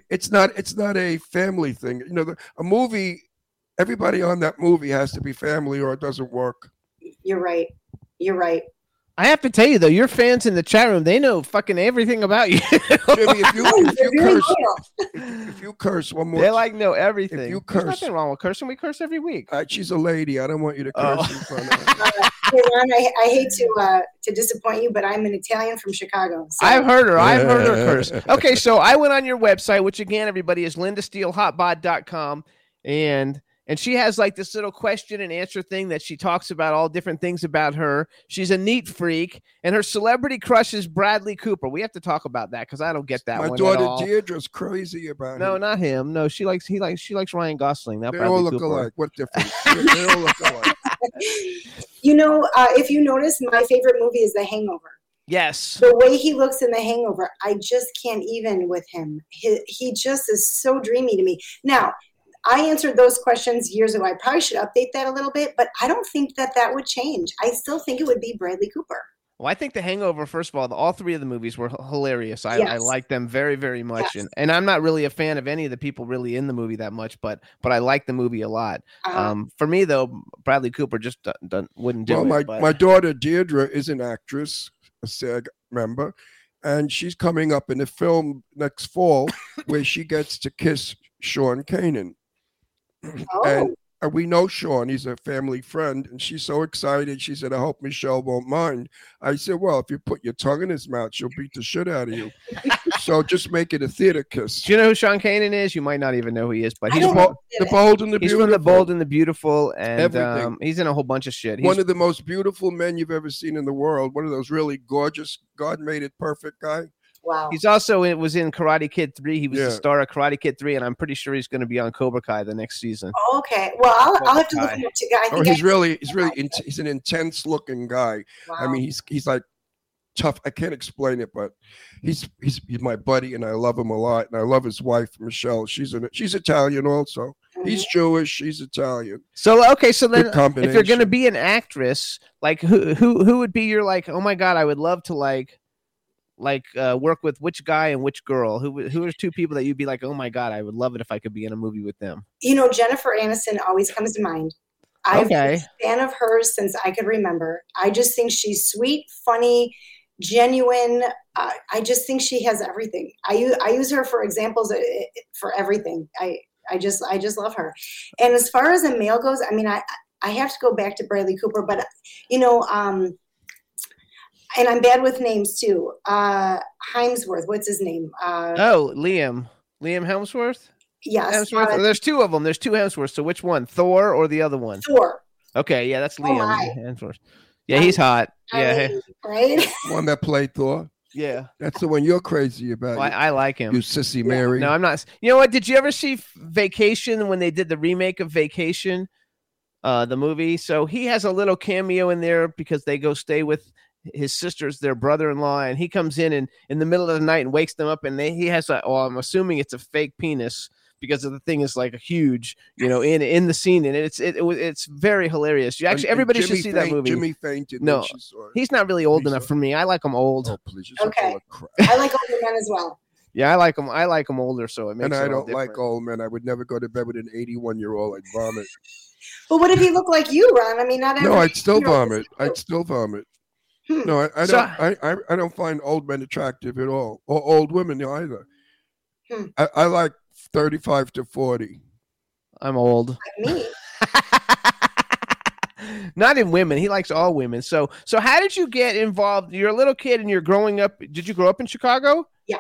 It's not a family thing. You know, a movie, everybody on that movie has to be family or it doesn't work. You're right. I have to tell you, though, your fans in the chat room, they know fucking everything about you. Jimmy, if you curse one more time. They know everything. If you curse. There's nothing wrong with cursing. We curse every week. She's a lady. I don't want you to curse in front of her. I hate to disappoint you, but I'm an Italian from Chicago. So. I've heard her curse. Okay, so I went on your website, which again, everybody is LindaSteeleHotBod.com, and And she has like this little question and answer thing that she talks about all different things about her. She's a neat freak, and her celebrity crush is Bradley Cooper. We have to talk about that because I don't get that. My daughter Deirdre's crazy about him. No, not him. No, she likes Ryan Gosling. Not Bradley Cooper. They all look alike. What difference? They all look alike. You know, if you notice, my favorite movie is The Hangover. Yes. The way he looks in The Hangover, I just can't even with him. He just is so dreamy to me. Now, I answered those questions years ago. I probably should update that a little bit, but I don't think that would change. I still think it would be Bradley Cooper. Well, I think The Hangover, first of all, all three of the movies were hilarious. Yes. I like them very, very much. Yes. And I'm not really a fan of any of the people really in the movie that much, but I like the movie a lot. For me, though, Bradley Cooper just wouldn't do it. My daughter Deirdre is an actress, a SAG member, and she's coming up in a film next fall where she gets to kiss Sean Kanan. Oh. And we know Sean, he's a family friend, and she's so excited. She said, I hope Michelle won't mind. I said, well, if you put your tongue in his mouth, she'll beat the shit out of you. So just make it a theater kiss. Do you know who Sean Kanan is? You might not even know who he is, but he's the Bold and the Beautiful. He's from The Bold and the Beautiful, and he's in a whole bunch of shit. He's one of the most beautiful men you've ever seen in the world. One of those really gorgeous, God made it perfect guy. Wow. He's also was in Karate Kid 3. He was the star of Karate Kid 3, and I'm pretty sure he's going to be on Cobra Kai the next season. Oh, okay. Well, I'll have to look him up to guy. He's an intense looking guy. Wow. I mean, he's like tough. I can't explain it, but he's my buddy, and I love him a lot, and I love his wife Michelle. She's Italian also. He's Jewish. She's Italian. So okay. So then, if you're going to be an actress, like who would be your like? Oh my God, I would love to like work with which guy and which girl? Who are two people that you'd be like, oh my God, I would love it if I could be in a movie with them? You know, Jennifer Aniston always comes to mind. I've been a fan of hers since I could remember. I just think she's sweet, funny, genuine. I just think she has everything. I use her for examples for everything. I just love her. And as far as a male goes, I mean, I have to go back to Bradley Cooper, but you know, and I'm bad with names too. Hemsworth, what's his name? Liam Hemsworth? Yes. Hemsworth? There's two of them. There's two Hemsworths. So which one? Thor or the other one? Thor. Okay, yeah, that's Liam Hemsworth. Yeah, he's hot. Right? One that played Thor. Yeah. That's the one you're crazy about. Well, I like him. You sissy Mary. No, I'm not. You know what? Did you ever see Vacation when they did the remake of Vacation, the movie? So he has a little cameo in there because they go stay with his sister's their brother-in-law, and he comes in the middle of the night and wakes them up, and he has I'm assuming it's a fake penis because of the thing is like a huge, you know, in the scene, and it's very hilarious. You actually, everybody should see that movie. Jimmy fainted. No, he's not really old enough for me. I like him old. Oh, please, okay, I like older men as well. Yeah, I like them. I like them older, so it makes. And I don't like old men. I would never go to bed with an 81-year-old. I'd vomit. But what if he looked like you, Ron? I mean, not every. No, I'd still vomit. No, I don't find old men attractive at all, or old women either. I like 35 to 40. I'm old. Like me. Not in women. He likes all women. So how did you get involved? You're a little kid and you're growing up. Did you grow up in Chicago? Yeah.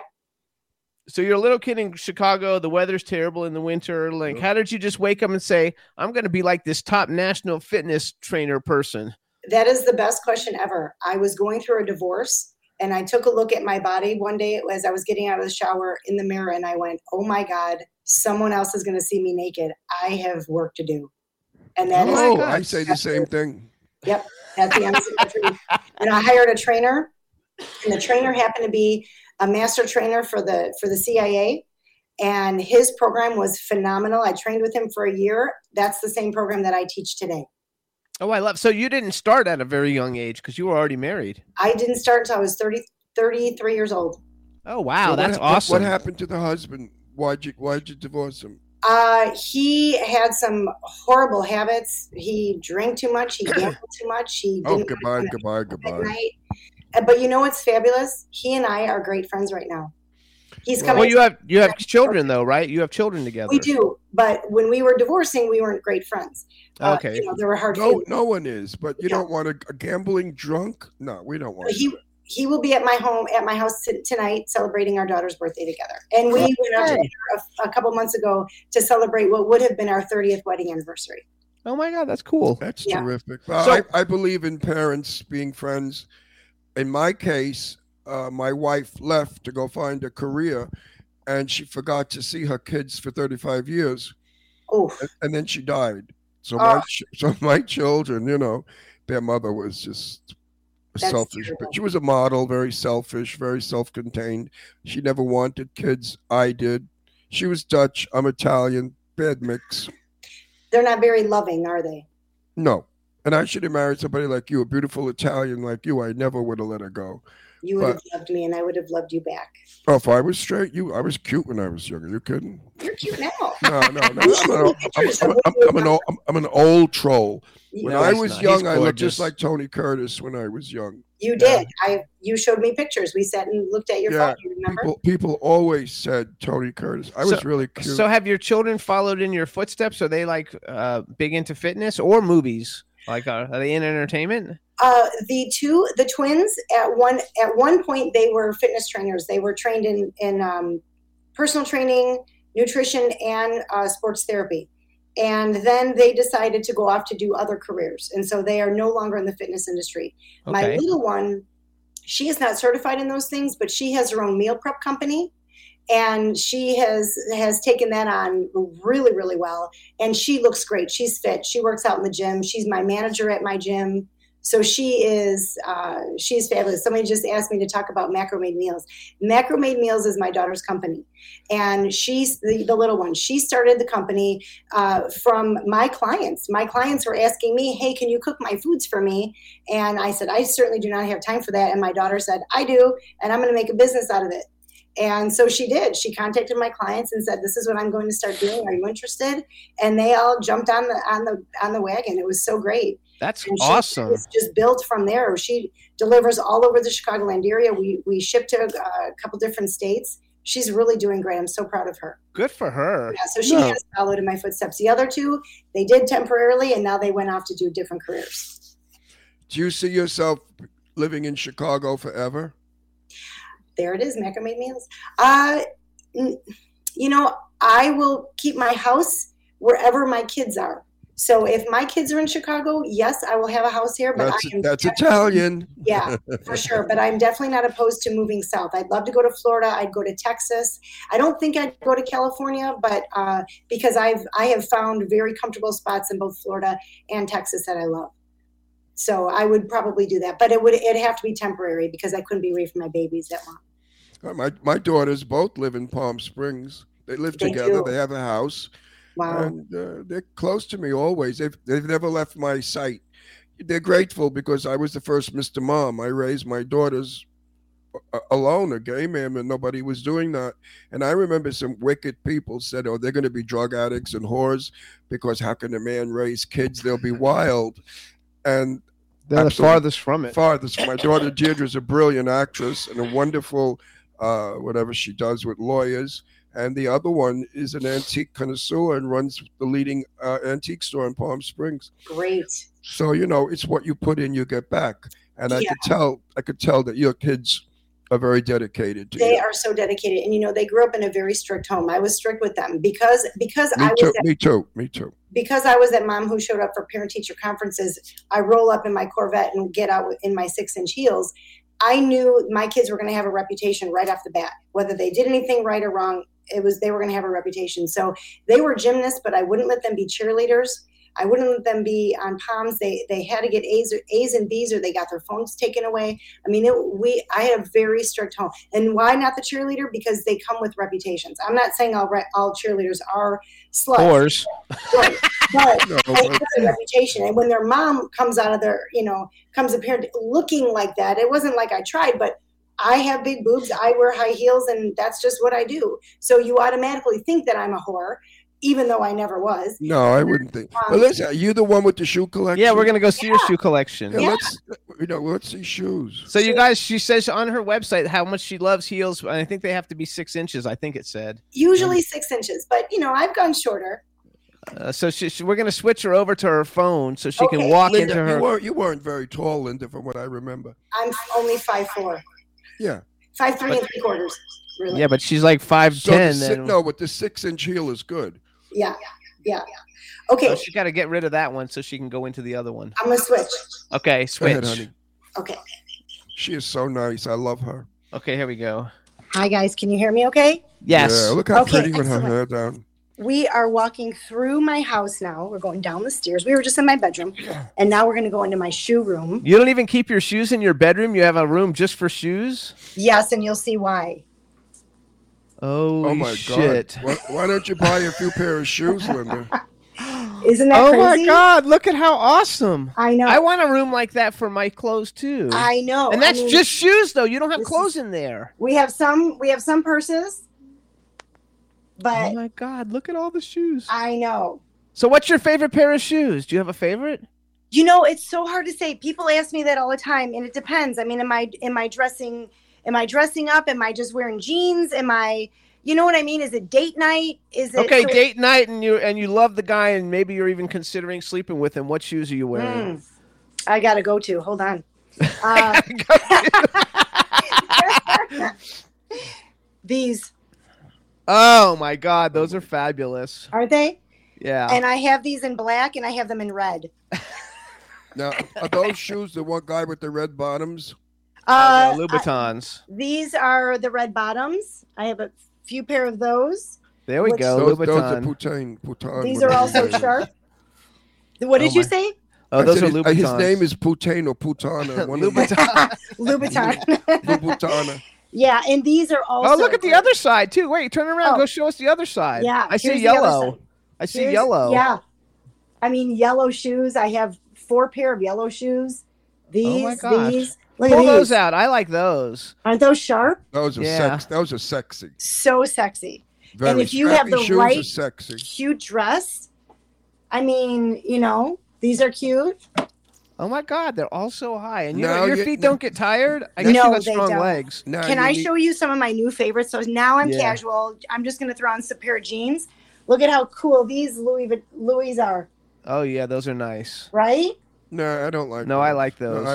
So you're a little kid in Chicago. The weather's terrible in the winter. Like, how did you just wake up and say, I'm going to be like this top national fitness trainer person? That is the best question ever. I was going through a divorce, and I took a look at my body one day as I was getting out of the shower in the mirror, and I went, oh my God, someone else is going to see me naked. I have work to do. And that is. Oh, I say the same thing. Yep. That's the answer. And I hired a trainer, and the trainer happened to be a master trainer for the CIA. And his program was phenomenal. I trained with him for a year. That's the same program that I teach today. Oh, I love. So you didn't start at a very young age because you were already married. I didn't start until I was 33 years old. Oh, wow. So that's awesome. What happened to the husband? Why'd you divorce him? He had some horrible habits. He drank too much. He gambled too much. He didn't goodbye. But you know what's fabulous? He and I are great friends right now. He's coming. Well, you have children though, right? You have children together. We do, but when we were divorcing, we weren't great friends. Okay, you know, there were hard feelings. No one is, but you don't want a gambling drunk. No, we don't want. He, he will be at my home, at my house tonight, celebrating our daughter's birthday together. And we went out to dinner a couple months ago to celebrate what would have been our 30th wedding anniversary. Oh my God, that's cool. That's terrific. So, I believe in parents being friends. In my case, my wife left to go find a career, and she forgot to see her kids for 35 years. And then she died. So my children, you know, their mother was just... selfish, but she was a model, very selfish, very self-contained. She never wanted kids. I did. She was Dutch. I'm Italian. Bad mix. They're not very loving, are they? No. And I should have married somebody like you, a beautiful Italian like you. I never would have let her go. You would have loved me, and I would have loved you back. Oh, if I was straight, I was cute when I was younger. You kidding? You're cute now. No. I'm an old troll. When I was young, I looked just like Tony Curtis when I was young. You did. You showed me pictures. We sat and looked at your phone. You remember? People always said Tony Curtis. I was really cute. So have your children followed in your footsteps? Are they like big into fitness or movies? Like, are they in entertainment? The twins, at one point, they were fitness trainers. They were trained in personal training, nutrition, and sports therapy. And then they decided to go off to do other careers. And so they are no longer in the fitness industry. Okay. My little one, she is not certified in those things, but she has her own meal prep company. And she has taken that on really, really well. And she looks great. She's fit. She works out in the gym. She's my manager at my gym. So she's fabulous. Somebody just asked me to talk about Macro Made Meals. Macro Made Meals is my daughter's company. And she's the little one. She started the company from my clients. My clients were asking me, hey, can you cook my foods for me? And I said, I certainly do not have time for that. And my daughter said, I do. And I'm going to make a business out of it. And so she did. She contacted my clients and said, this is what I'm going to start doing. Are you interested? And they all jumped on the wagon. It was so great. That's awesome. It's just built from there. She delivers all over the Chicagoland area. We ship to a couple different states. She's really doing great. I'm so proud of her. Good for her. Yeah, so she has followed in my footsteps. The other two, they did temporarily, and now they went off to do different careers. Do you see yourself living in Chicago forever? There it is, Macro Made Meals. You know, I will keep my house wherever my kids are. So if my kids are in Chicago, yes, I will have a house here. But that's Italian. Yeah, for sure. But I'm definitely not opposed to moving south. I'd love to go to Florida. I'd go to Texas. I don't think I'd go to California, but because I have found very comfortable spots in both Florida and Texas that I love. So I would probably do that. But it'd have to be temporary because I couldn't be away from my babies that long. My daughters both live in Palm Springs. They live together. They have a house. Wow. And they're close to me always. They've never left my sight. They're grateful because I was the first Mr. Mom. I raised my daughters alone, a gay man, and nobody was doing that. And I remember some wicked people said, oh, they're going to be drug addicts and whores because how can a man raise kids? They'll be wild. And they're the farthest from it. My daughter Deirdre's a brilliant actress and a wonderful whatever she does with lawyers. And the other one is an antique connoisseur and runs the leading antique store in Palm Springs. Great. So, you know, it's what you put in, you get back. And I could tell that your kids are very dedicated to you. They are so dedicated. And, you know, they grew up in a very strict home. I was strict with them because Me too. Because I was that mom who showed up for parent-teacher conferences, I roll up in my Corvette and get out in my 6-inch heels. I knew my kids were going to have a reputation right off the bat, whether they did anything right or wrong. They were going to have a reputation. So they were gymnasts, but I wouldn't let them be cheerleaders. I wouldn't let them be on POMs. They had to get A's and B's, or they got their phones taken away. I mean, I had a very strict home. And why not the cheerleader? Because they come with reputations. I'm not saying all cheerleaders are sluts. Right. But they have a reputation. And when their mom comes out of comes a parent looking like that, it wasn't like I tried, but I have big boobs, I wear high heels, and that's just what I do. So you automatically think that I'm a whore, even though I never was. No, I wouldn't think. Well, listen, are you the one with the shoe collection? Yeah, we're going to go see your shoe collection. Yeah, let's see shoes. So you guys, she says on her website how much she loves heels, and I think they have to be 6 inches, I think it said. Usually 6 inches, but, you know, I've gone shorter. So we're going to switch her over to her phone so she can walk Linda, into her. You weren't very tall, Linda, from what I remember. I'm only 5'4". Yeah. 5'3" and 3/4. Really. Yeah, but she's like 5'10". No, but the 6-inch heel is good. Yeah. Okay. So she's got to get rid of that one so she can go into the other one. I'm going to switch. Okay, switch. Go ahead, honey. Okay. She is so nice. I love her. Okay, here we go. Hi, guys. Can you hear me okay? Yes. Yeah, look how pretty with her hair down. We are walking through my house now. We're going down the stairs. We were just in my bedroom, and now we're going to go into my shoe room. You don't even keep your shoes in your bedroom? You have a room just for shoes? Yes, and you'll see why. Oh, my shit. God. Why don't you buy a few pair of shoes, Linda? Isn't that crazy? Oh, my God. Look at how awesome. I know. I want a room like that for my clothes, too. I know. And that's just shoes, though. You don't have clothes in there. We have some purses. But, oh, my God. Look at all the shoes. I know. So what's your favorite pair of shoes? Do you have a favorite? You know, it's so hard to say. People ask me that all the time, and it depends. I mean, am I dressing up? Am I just wearing jeans? Am I, you know what I mean? Is it date night? Is it date night, and you love the guy, and maybe you're even considering sleeping with him. What shoes are you wearing? I got to go to. Hold on. These. Oh, my God. Those are fabulous. Aren't they? Yeah. And I have these in black, and I have them in red. Now, are those shoes the one guy with the red bottoms? Louboutins. These are the red bottoms. I have a few pair of those. There we go. Louboutin. Those are Poutain. These are also sharp. What did you say? Oh, those are Louboutins. His name is Poutain or Poutana. Louboutin. Yeah, and these are also. Oh, look at the other side too. Wait, turn around. Go show us the other side. Yeah, I see yellow. Yeah, I mean yellow shoes. I have 4 pair of yellow shoes. These. Oh my gosh. These. Pull those out. I like those. Aren't those sharp? Those are sexy. So sexy. Very and if you have the right cute dress, I mean, you know, these are cute. Oh, my God. They're all so high. And your feet don't get tired? I guess you got strong legs. No, can I show you some of my new favorites? So now I'm casual. I'm just going to throw on a pair of jeans. Look at how cool these Louis are. Oh, yeah. Those are nice. Right? No, I don't like those. No, I like those,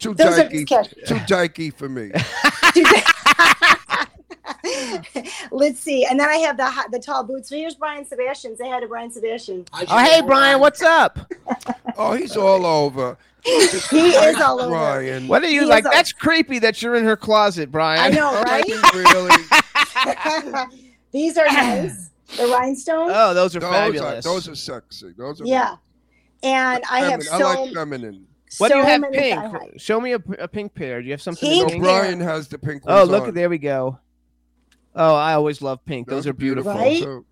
Too dykey for me. Let's see. And then I have the tall boots. Here's Brian Sebastian. Say hi to Brian Sebastian. Oh, hey, Brian. What's up? Oh, he's all over. He is all over. Brian. What are you like? That's creepy that you're in her closet, Brian. I know, right? Really. These are nice. The rhinestones. Oh, those are fabulous. Those are sexy. Those are nice. And I have I like feminine. What do you have pink? Show me a pink pair. Do you have something? Pink? Brian has the pink ones. Oh, look, there we go. Oh, I always love pink. Those are beautiful. Right? So,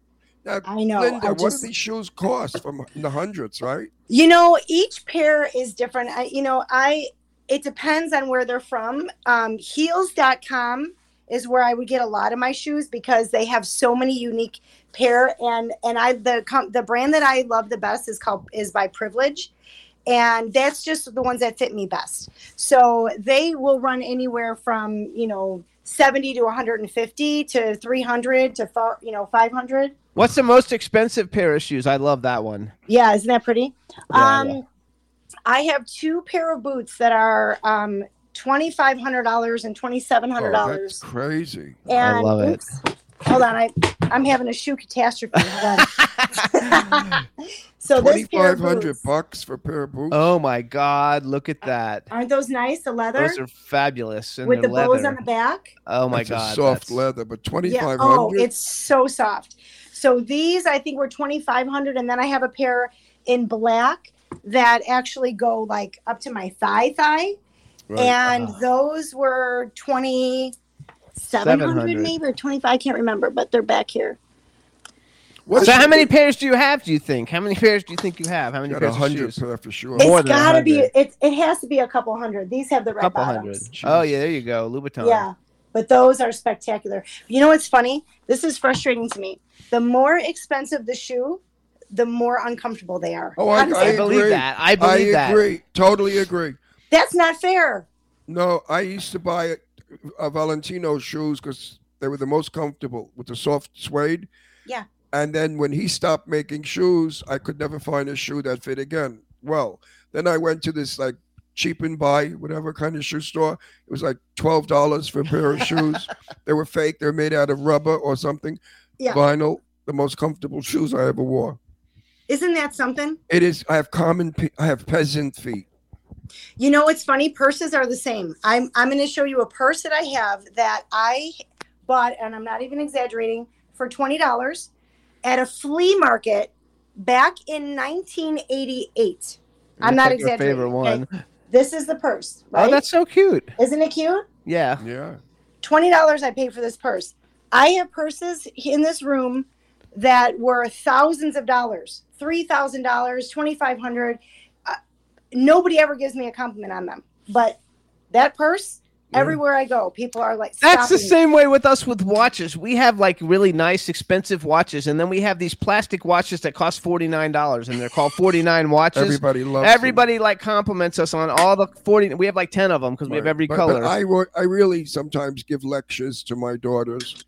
I know. Linda, what do these shoes cost? From the hundreds, right? You know, each pair is different. It depends on where they're from. Heels.com is where I would get a lot of my shoes because they have so many unique pair and the brand that I love the best is by Privilege, and that's just the ones that fit me best. So they will run anywhere from, you know, 70 to 150 to 300 to 500. What's the most expensive pair of shoes? I love that one. Yeah, isn't that pretty? Yeah, yeah. I have 2 pair of boots that are $2,500 and $2,700. That's crazy. And I love it. Hold on, I'm having a shoe catastrophe. So $2,500 for a pair of boots. Oh my God, look at that! Aren't those nice? The leather. Those are fabulous. And with the bows on the back. Oh my God, soft leather, but $2,500. Oh, it's so soft. So these I think were $2,500, and then I have a pair in black that actually go like up to my thigh, right. And those were $2,700 maybe or $2,500, I can't remember, but they're back here. So how many pairs do you have, do you think? How many pairs do you think you have? How many pairs of shoes? For sure. It's got to be, it has to be a couple hundred. These have the red bottoms. Oh, yeah, there you go. Louboutin. Yeah, but those are spectacular. You know what's funny? This is frustrating to me. The more expensive the shoe, the more uncomfortable they are. Oh, I believe that. I agree. Totally agree. That's not fair. No, I used to buy it. Valentino shoes because they were the most comfortable with the soft suede. Yeah. And then when he stopped making shoes, I could never find a shoe that fit again. Well, then I went to this like cheap and buy, whatever kind of shoe store. It was like $12 for a pair of shoes. They were fake. They're made out of rubber or something. Yeah. Vinyl, the most comfortable shoes I ever wore. Isn't that something? It is. I have peasant feet. You know, it's funny. Purses are the same. I'm going to show you a purse that I have that I bought, and I'm not even exaggerating, for $20 at a flea market back in 1988. I'm not exaggerating. Your favorite one. Okay. This is the purse. Right? Oh, that's so cute. Isn't it cute? Yeah. Yeah. $20 I paid for this purse. I have purses in this room that were thousands of dollars, $3,000, $2,500. Nobody ever gives me a compliment on them, but that purse, everywhere I go, people are like, that's the same way with us with watches. We have like really nice, expensive watches, and then we have these plastic watches that cost $49, and they're called 49 watches. Everybody loves them. Everybody like compliments us on all the 40. We have like 10 of them because we have every color. But I really sometimes give lectures to my daughters.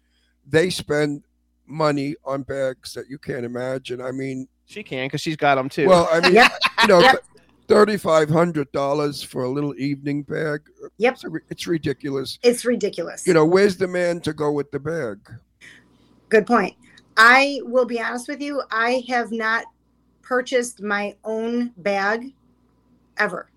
They spend money on bags that you can't imagine. I mean, she can because she's got them too. Well, I mean, you know. $3,500 for a little evening bag. Yep. It's ridiculous. It's ridiculous. You know, where's the man to go with the bag? Good point. I will be honest with you. I have not purchased my own bag ever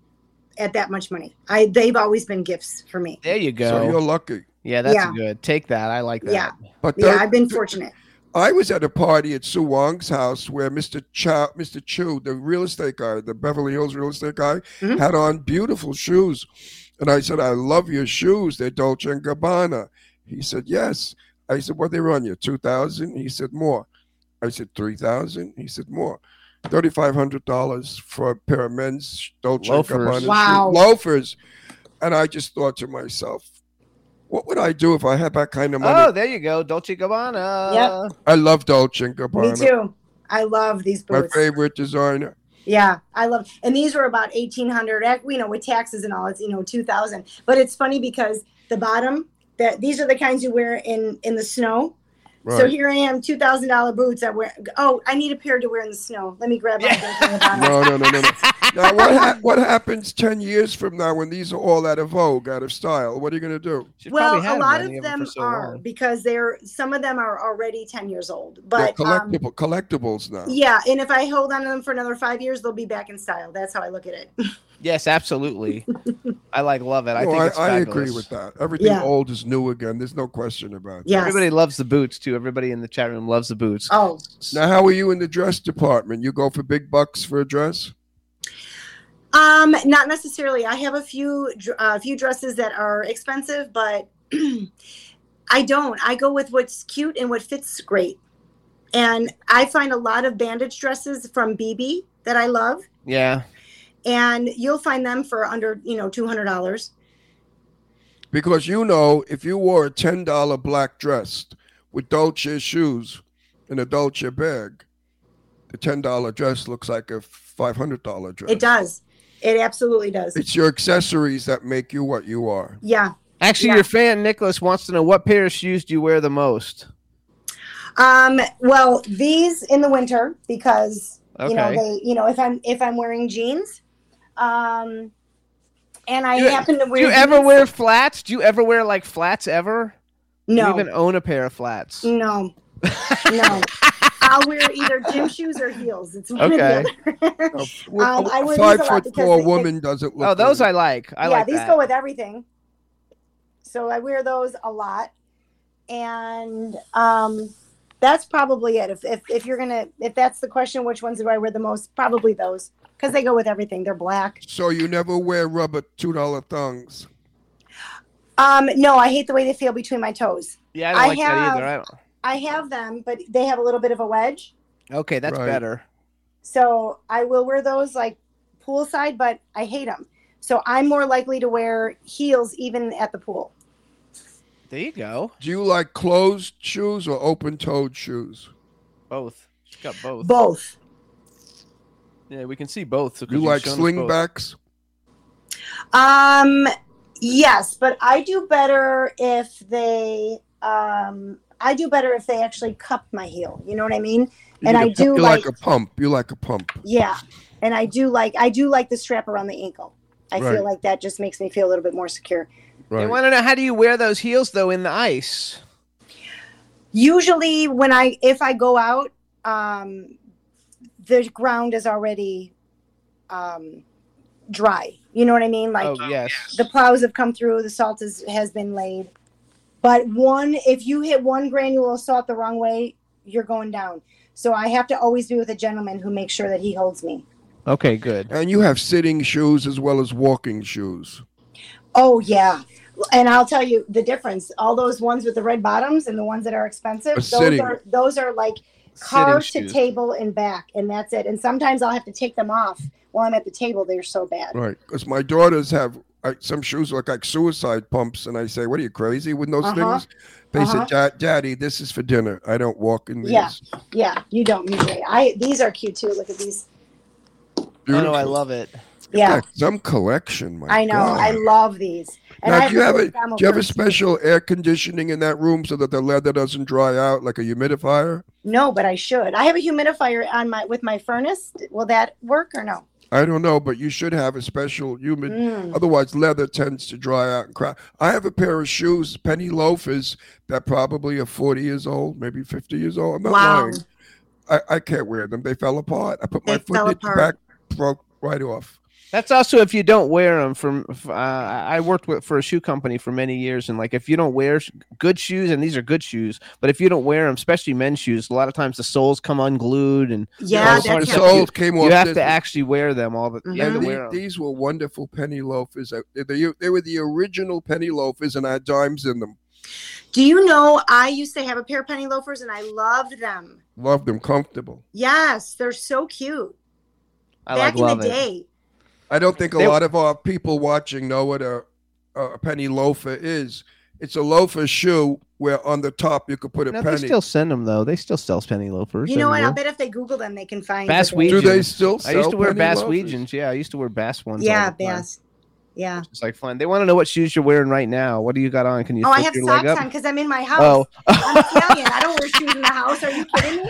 at that much money. They've always been gifts for me. There you go. So you're lucky. Yeah, that's good. Take that. I like that. Yeah. But I've been fortunate. I was at a party at Sue Wong's house where Mr. Chu, the real estate guy, the Beverly Hills real estate guy, had on beautiful shoes. And I said, I love your shoes. They're Dolce & Gabbana. He said, yes. I said, what they were on you, $2,000? He said, more. I said, $3,000? He said, more. $3,500 for a pair of men's Dolce & Gabbana shoes. Loafers. And I just thought to myself, what would I do if I had that kind of money? Oh, there you go. Dolce & Gabbana. Yeah. I love Dolce & Gabbana. Me too. I love these boots. My favorite designer. Yeah, I love. And these were about $1,800, you know, with taxes and all. It's, you know, $2,000. But it's funny because the bottom, these are the kinds you wear in the snow. Right. So here I am, $2,000 boots I wear. Oh, I need a pair to wear in the snow. Let me grab my boots. No. Now, what happens 10 years from now when these are all out of vogue, out of style? What are you going to do? Well, a lot of them are because some of them are already 10 years old. But they're collectibles now. Yeah, and if I hold on to them for another 5 years, they'll be back in style. That's how I look at it. Yes, absolutely. I love it. I think it's fabulous. I agree with that. Everything old is new again. There's no question about it. Yes. Everybody loves the boots too. Everybody in the chat room loves the boots. Oh. Now, how are you in the dress department? You go for big bucks for a dress? Not necessarily. I have a few dresses that are expensive, but I don't. I go with what's cute and what fits great. And I find a lot of bandage dresses from BB that I love. Yeah. And you'll find them for under, you know, $200. Because, you know, if you wore a $10 black dress with Dolce shoes and a Dolce bag, the $10 dress looks like a $500 dress. It does. It absolutely does. It's your accessories that make you what you are. Yeah. Actually, your fan, Nicholas, wants to know, what pair of shoes do you wear the most? Well, these in the winter because, you know, if I'm wearing jeans, and I happen to wear. Do you ever wear flats? Do you ever wear like flats ever? No. Do you even own a pair of flats? No. No. I'll wear either gym shoes or heels. It's one or the other. A 5'4" woman doesn't look. Oh, those good. I like. These go with everything. So I wear those a lot, and that's probably it. If that's the question, which ones do I wear the most? Probably those because they go with everything. They're black. So you never wear rubber $2 thongs. No, I hate the way they feel between my toes. Yeah, I don't like that either. I have them, but they have a little bit of a wedge. Okay, that's better. So I will wear those like poolside, but I hate them. So I'm more likely to wear heels even at the pool. There you go. Do you like closed shoes or open-toed shoes? Both. She's got both. Both. Yeah, we can see both. So you like slingbacks? Yes, but I do better if they I do better if they actually cup my heel. You know what I mean? And I do like a pump. You like a pump. Yeah. And I do like the strap around the ankle. I feel like that just makes me feel a little bit more secure. Right. I want to know, how do you wear those heels though in the ice? Usually if I go out, the ground is already dry. You know what I mean? Like, oh, yes. The plows have come through, the salt has been laid. But if you hit one granule of salt the wrong way, you're going down. So I have to always be with a gentleman who makes sure that he holds me. Okay, good. And you have sitting shoes as well as walking shoes. Oh, yeah. And I'll tell you the difference. All those ones with the red bottoms and the ones that are expensive, those are like car to table and back, and that's it. And sometimes I'll have to take them off while I'm at the table. They're so bad. Right, because my daughters have some shoes look like suicide pumps, and I say, what are you, crazy with those things? They said, Daddy, this is for dinner. I don't walk in these. Yeah, you don't usually. These are cute, too. Look at these. Beautiful. I know, I love it. Yeah. Some collection, my God. I know, I love these. And now, do you have a special air conditioning in that room so that the leather doesn't dry out, like a humidifier? No, but I should. I have a humidifier with my furnace. Will that work or no? I don't know, but you should have a special humid. Otherwise, leather tends to dry out and crack. I have a pair of shoes, penny loafers, that probably are 40 years old, maybe 50 years old. I'm not lying. I can't wear them. They fell apart. I put my foot in the back, broke right off. That's also if you don't wear them. I worked for a shoe company for many years, and like if you don't wear good shoes, and these are good shoes, but if you don't wear them, especially men's shoes, a lot of times the soles come unglued, and the soles came off. You have to actually wear them all the time. These were wonderful penny loafers. They were the original penny loafers, and I had dimes in them. Do you know I used to have a pair of penny loafers, and I loved them. Loved them, comfortable. Yes, they're so cute. Back in the day. I don't think a lot of our people watching know what a penny loafer is. It's a loafer shoe where on the top you could put a penny. They still send them, though. They still sell penny loafers. You know what? I'll bet if they Google them, they can find Basswegians. Do they still sell penny loafers? I used to wear Basswegians. Yeah, I used to wear Bass ones. Yeah, Bass. Yeah. It's like fun. They want to know what shoes you're wearing right now. What do you got on? Can you flip your leg up? I have socks on because I'm in my house. Oh. I'm Italian. I don't wear shoes in the house. Are you kidding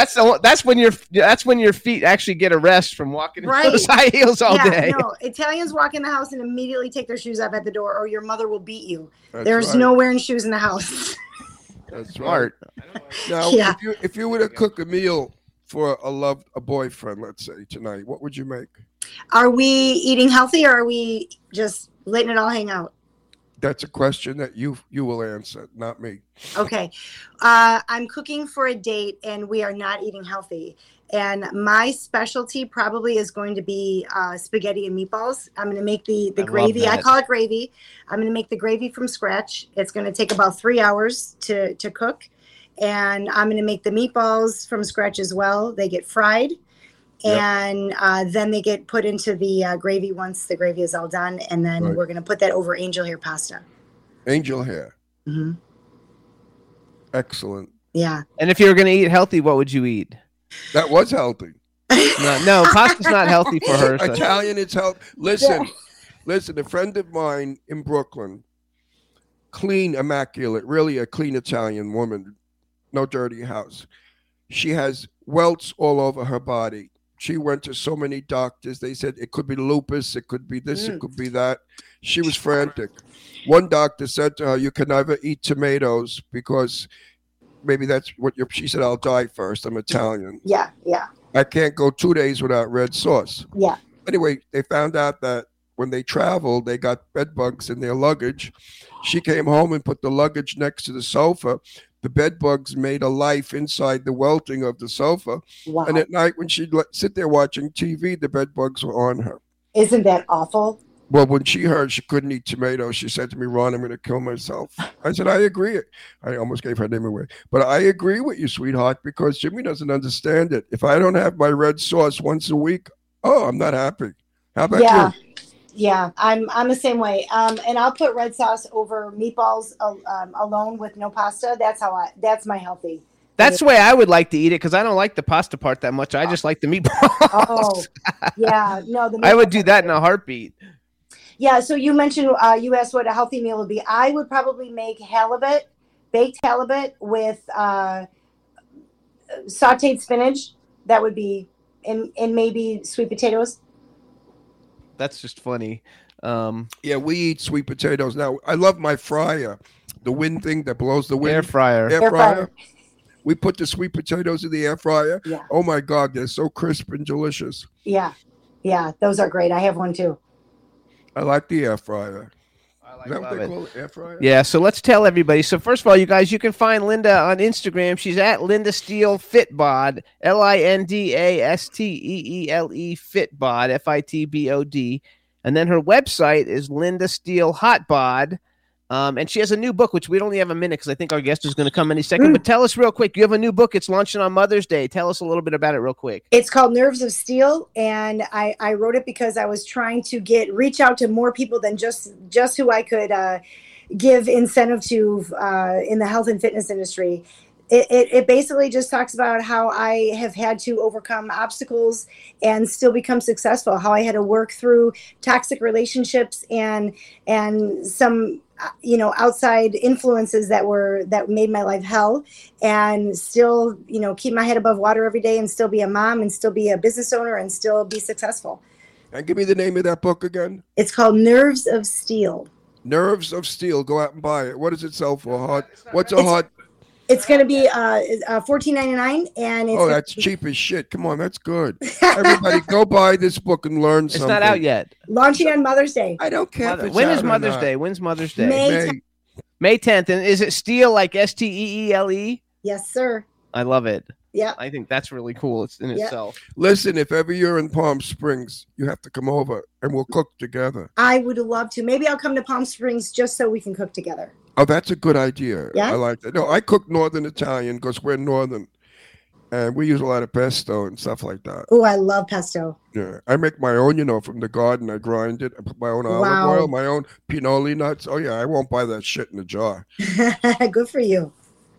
me? That's when your feet actually get a rest from walking in those high heels all day. No, Italians walk in the house and immediately take their shoes off at the door, or your mother will beat you. There's no wearing shoes in the house. That's smart. Now, if you were to cook a meal for a boyfriend, let's say tonight, what would you make? Are we eating healthy, or are we just letting it all hang out? That's a question that you will answer, not me. Okay. I'm cooking for a date, and we are not eating healthy. And my specialty probably is going to be spaghetti and meatballs. I'm going to make the gravy. I call it gravy. I'm going to make the gravy from scratch. It's going to take about 3 hours to cook. And I'm going to make the meatballs from scratch as well. They get fried. Yep. And then they get put into the gravy once the gravy is all done. And then we're going to put that over angel hair pasta. Angel hair. Mm-hmm. Excellent. Yeah. And if you were going to eat healthy, what would you eat? That was healthy. No, pasta's not healthy for her. So. Italian, it's healthy. Listen, a friend of mine in Brooklyn, clean, immaculate, really a clean Italian woman, no dirty house. She has welts all over her body. She went to so many doctors. They said it could be lupus, it could be this, it could be that. She was frantic. One doctor said to her, you can never eat tomatoes because maybe that's what she said, I'll die first. I'm Italian. Yeah. I can't go 2 days without red sauce. Yeah. Anyway, they found out that when they traveled, they got bed bugs in their luggage. She came home and put the luggage next to the sofa. The bed bugs made a life inside the welting of the sofa. Wow. And at night when she'd sit there watching TV, the bed bugs were on her. Isn't that awful? Well, when she heard she couldn't eat tomatoes, she said to me, Ron, I'm going to kill myself. I said, I agree. I almost gave her name away. But I agree with you, sweetheart, because Jimmy doesn't understand it. If I don't have my red sauce once a week, I'm not happy. How about you? Yeah, I'm the same way. And I'll put red sauce over meatballs alone with no pasta. That's my healthy. That's the way I would like to eat it because I don't like the pasta part that much. I just like the meatballs. Oh, yeah. No, I would do that in a heartbeat. Yeah, so you mentioned, you asked what a healthy meal would be. I would probably make halibut, baked halibut with sauteed spinach. That would be, and maybe sweet potatoes. That's just funny. Yeah, we eat sweet potatoes now. I love my fryer, the wind thing that blows the wind. Air fryer. We put the sweet potatoes in the air fryer. Yeah. Oh my God, they're so crisp and delicious. Yeah, those are great. I have one too. I like the air fryer. Is that what they call it? Air fryer? Yeah, so let's tell everybody. So first of all, you guys, you can find Linda on Instagram. She's at Linda Steele Fitbod, LindaSteele Fitbod, Fitbod. And then her website is LindaSteeleHotBod. And she has a new book, which we only have a minute because I think our guest is going to come any second. But tell us real quick. You have a new book. It's launching on Mother's Day. Tell us a little bit about it real quick. It's called Nerves of Steel. And I wrote it because I was trying to reach out to more people than just who I could give incentive to in the health and fitness industry. It basically just talks about how I have had to overcome obstacles and still become successful, how I had to work through toxic relationships and some outside influences that made my life hell, and still, keep my head above water every day and still be a mom and still be a business owner and still be successful. And give me the name of that book again. It's called Nerves of Steel. Nerves of Steel. Go out and buy it. What does it sell for? It's going to be $14.99, and it's cheap as shit. Come on, that's good. Everybody, go buy this book and learn something. It's not out yet. Launching on Mother's Day. I don't care. When's Mother's Day? May 10th. And is it Steele, like Steele? Yes, sir. I love it. Yeah, I think that's really cool. It's in itself. Listen, if ever you're in Palm Springs, you have to come over, and we'll cook together. I would love to. Maybe I'll come to Palm Springs just so we can cook together. Oh, that's a good idea. Yeah? I like that. No, I cook Northern Italian because we're Northern, and we use a lot of pesto and stuff like that. Oh, I love pesto. Yeah, I make my own, from the garden. I grind it. I put my own olive oil, my own pinoli nuts. Oh, yeah, I won't buy that shit in a jar. Good for you.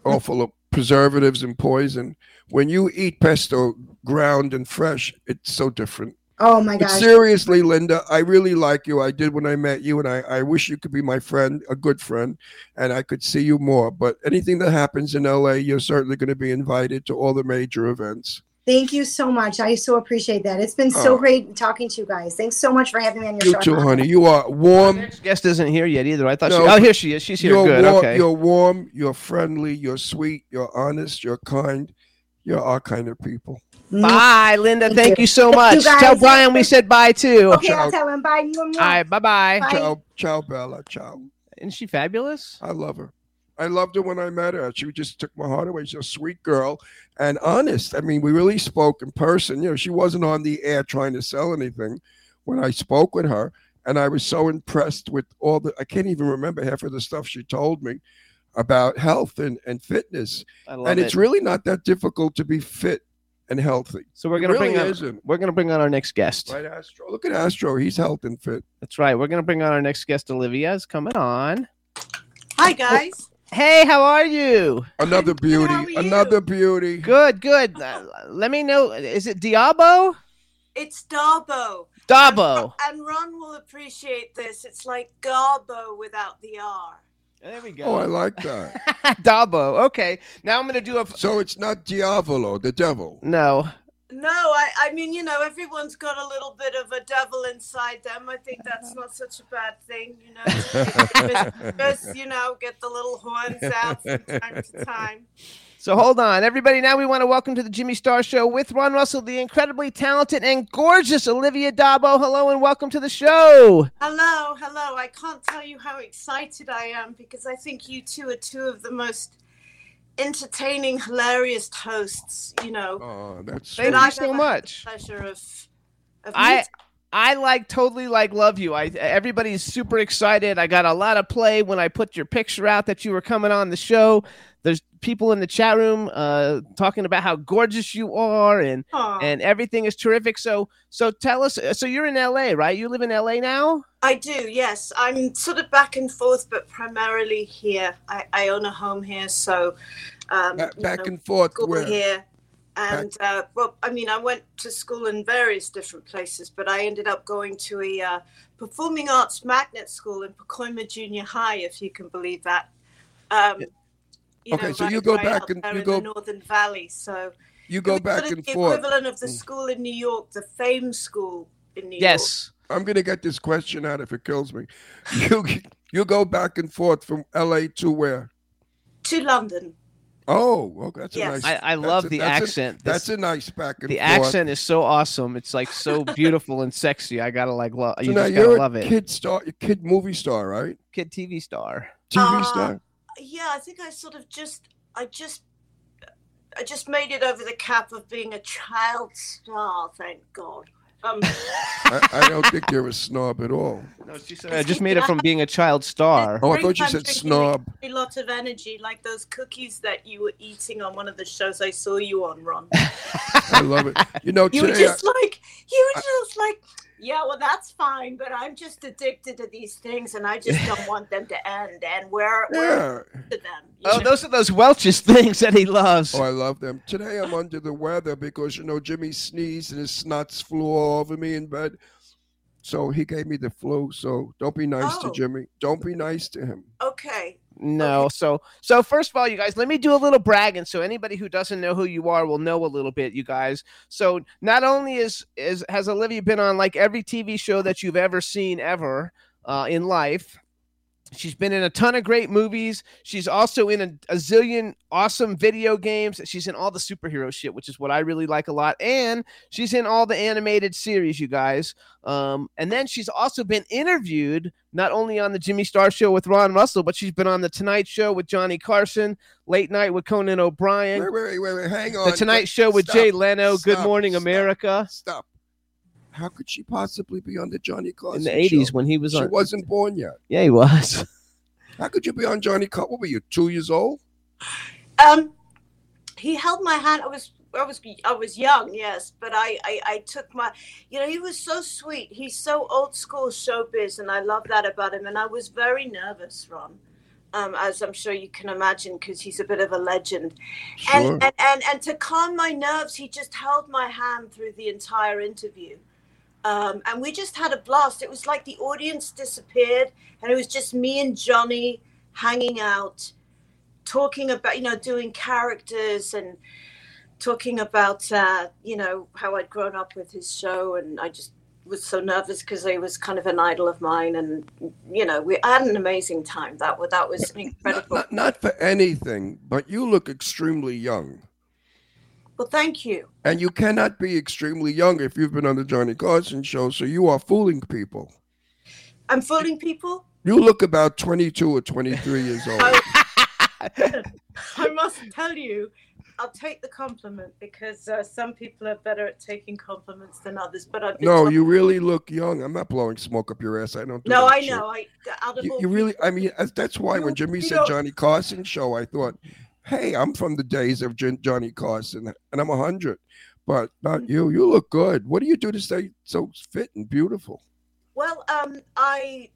All full of preservatives and poison. When you eat pesto ground and fresh, it's so different. Oh, my gosh. But seriously, Linda, I really like you. I did when I met you, and I wish you could be my friend, a good friend, and I could see you more. But anything that happens in L.A., you're certainly going to be invited to all the major events. Thank you so much. I so appreciate that. It's been so great talking to you guys. Thanks so much for having me on your show. You too, honey. You are warm. Our next guest isn't here yet either. I thought here she is. She's here. Good. Okay. You're warm. You're friendly. You're sweet. You're honest. You're kind. You're our kind of people. Bye, Linda. Thank you so much. Tell Brian we said bye, too. Okay, I'll tell him bye. All right, bye-bye. Ciao, Bella. Ciao. Isn't she fabulous? I love her. I loved her when I met her. She just took my heart away. She's a sweet girl and honest. I mean, we really spoke in person. She wasn't on the air trying to sell anything when I spoke with her. And I was so impressed with I can't even remember half of the stuff she told me about health and fitness. I love it. And it's really not that difficult to be fit and healthy. So we're going to bring on our next guest. Right, Astro. Look at Astro. He's health and fit. That's right. We're going to bring on our next guest. Olivia is coming on. Hi, guys. Hey, how are you? Another beauty. How are you? Another beauty. Good. Let me know. Is it Diabo? It's Dabo. Dabo. And Ron will appreciate this. It's like Garbo without the R. There we go. Oh, I like that. Dabo. Okay. Now I'm going to do So it's not Diavolo, the devil. No. No, I mean, everyone's got a little bit of a devil inside them. I think that's not such a bad thing, Just, get the little horns out from time to time. So hold on, everybody. Now we want to welcome to the Jimmy Star Show with Ron Russell, the incredibly talented and gorgeous Olivia d'Abo. Hello and welcome to the show. Hello. I can't tell you how excited I am because I think you two are two of the most entertaining, hilarious hosts. Oh, that's thank you so much. Pleasure of I love you. Everybody's super excited. I got a lot of play when I put your picture out that you were coming on the show. There's people in the chat room talking about how gorgeous you are and everything is terrific. So tell us, so you're in LA, right? You live in LA now? I do, yes. I'm sort of back and forth, but primarily here. I own a home here, so back and forth where? Here. And, I went to school in various different places, but I ended up going to a performing arts magnet school in Pacoima Junior High, if you can believe that. Okay, so you go back and you go Northern Valley. So you go back and forth. The equivalent of the school in New York, the Fame School in New York. Yes. I'm going to get this question out if it kills me. You go back and forth from L.A. to where? To London. Oh, okay. That's yes. a nice. I love the accent. That's a nice back and forth. The accent is so awesome. It's like so beautiful and sexy. I gotta like love. You so just gotta love it. Kid star, kid movie star, right? Kid TV star. TV star. Yeah, I think I sort of just made it over the cap of being a child star. Thank God. I don't think you're a snob at all. No, she said I just made it from being a child star. Oh, I thought you said snob. A lot of energy, like those cookies that you were eating on one of the shows I saw you on, Ron. I love it. You know, today yeah, well, that's fine, but I'm just addicted to these things, and I just don't want them to end. And where to them? Oh, know? Those are those Welch's things that he loves. Oh, I love them. Today I'm under the weather because, you know, Jimmy sneezed and his snots flew all over me in bed. So he gave me the flu. So don't be nice to Jimmy. Don't be nice to him. Okay. No. So first of all, you guys, let me do a little bragging. So anybody who doesn't know who you are will know a little bit, you guys. So not only has Olivia been on like every TV show that you've ever seen ever in life. She's been in a ton of great movies. She's also in a zillion awesome video games. She's in all the superhero shit, which is what I really like a lot. And she's in all the animated series, you guys. And then she's also been interviewed not only on the Jimmy Star Show with Ron Russell, but she's been on the Tonight Show with Johnny Carson, Late Night with Conan O'Brien. Wait, hang on. The Tonight Show with Jay Leno, Good Morning America. Stop. How could she possibly be on the Johnny Carson show? In the 80s when he was on. She wasn't born yet. Yeah, he was. How could you be on Johnny Carson? What were you, 2 years old? He held my hand. I was young, yes, but I took my, you know, he was so sweet. He's so old school showbiz, and I love that about him. And I was very nervous, Ron, as I'm sure you can imagine, because he's a bit of a legend. Sure. And to calm my nerves, he just held my hand through the entire interview. And we just had a blast. It was like the audience disappeared, and it was just me and Johnny hanging out, talking about, you know, doing characters and talking about, you know, how I'd grown up with his show. And I just was so nervous because he was kind of an idol of mine. And, you know, I had an amazing time. That was incredible. Not for anything, but you look extremely young. Well, thank you. And you cannot be extremely young if you've been on the Johnny Carson show, so you are fooling people. I'm fooling people? You look about 22 or 23 years old. I must tell you, I'll take the compliment because some people are better at taking compliments than others. But you really look young. I'm not blowing smoke up your ass. I don't. No, I know. You really. I mean, that's why when Jimmy said Johnny Carson show, I thought, hey, I'm from the days of Johnny Carson, and I'm 100, but not you. You look good. What do you do to stay so fit and beautiful? Well, I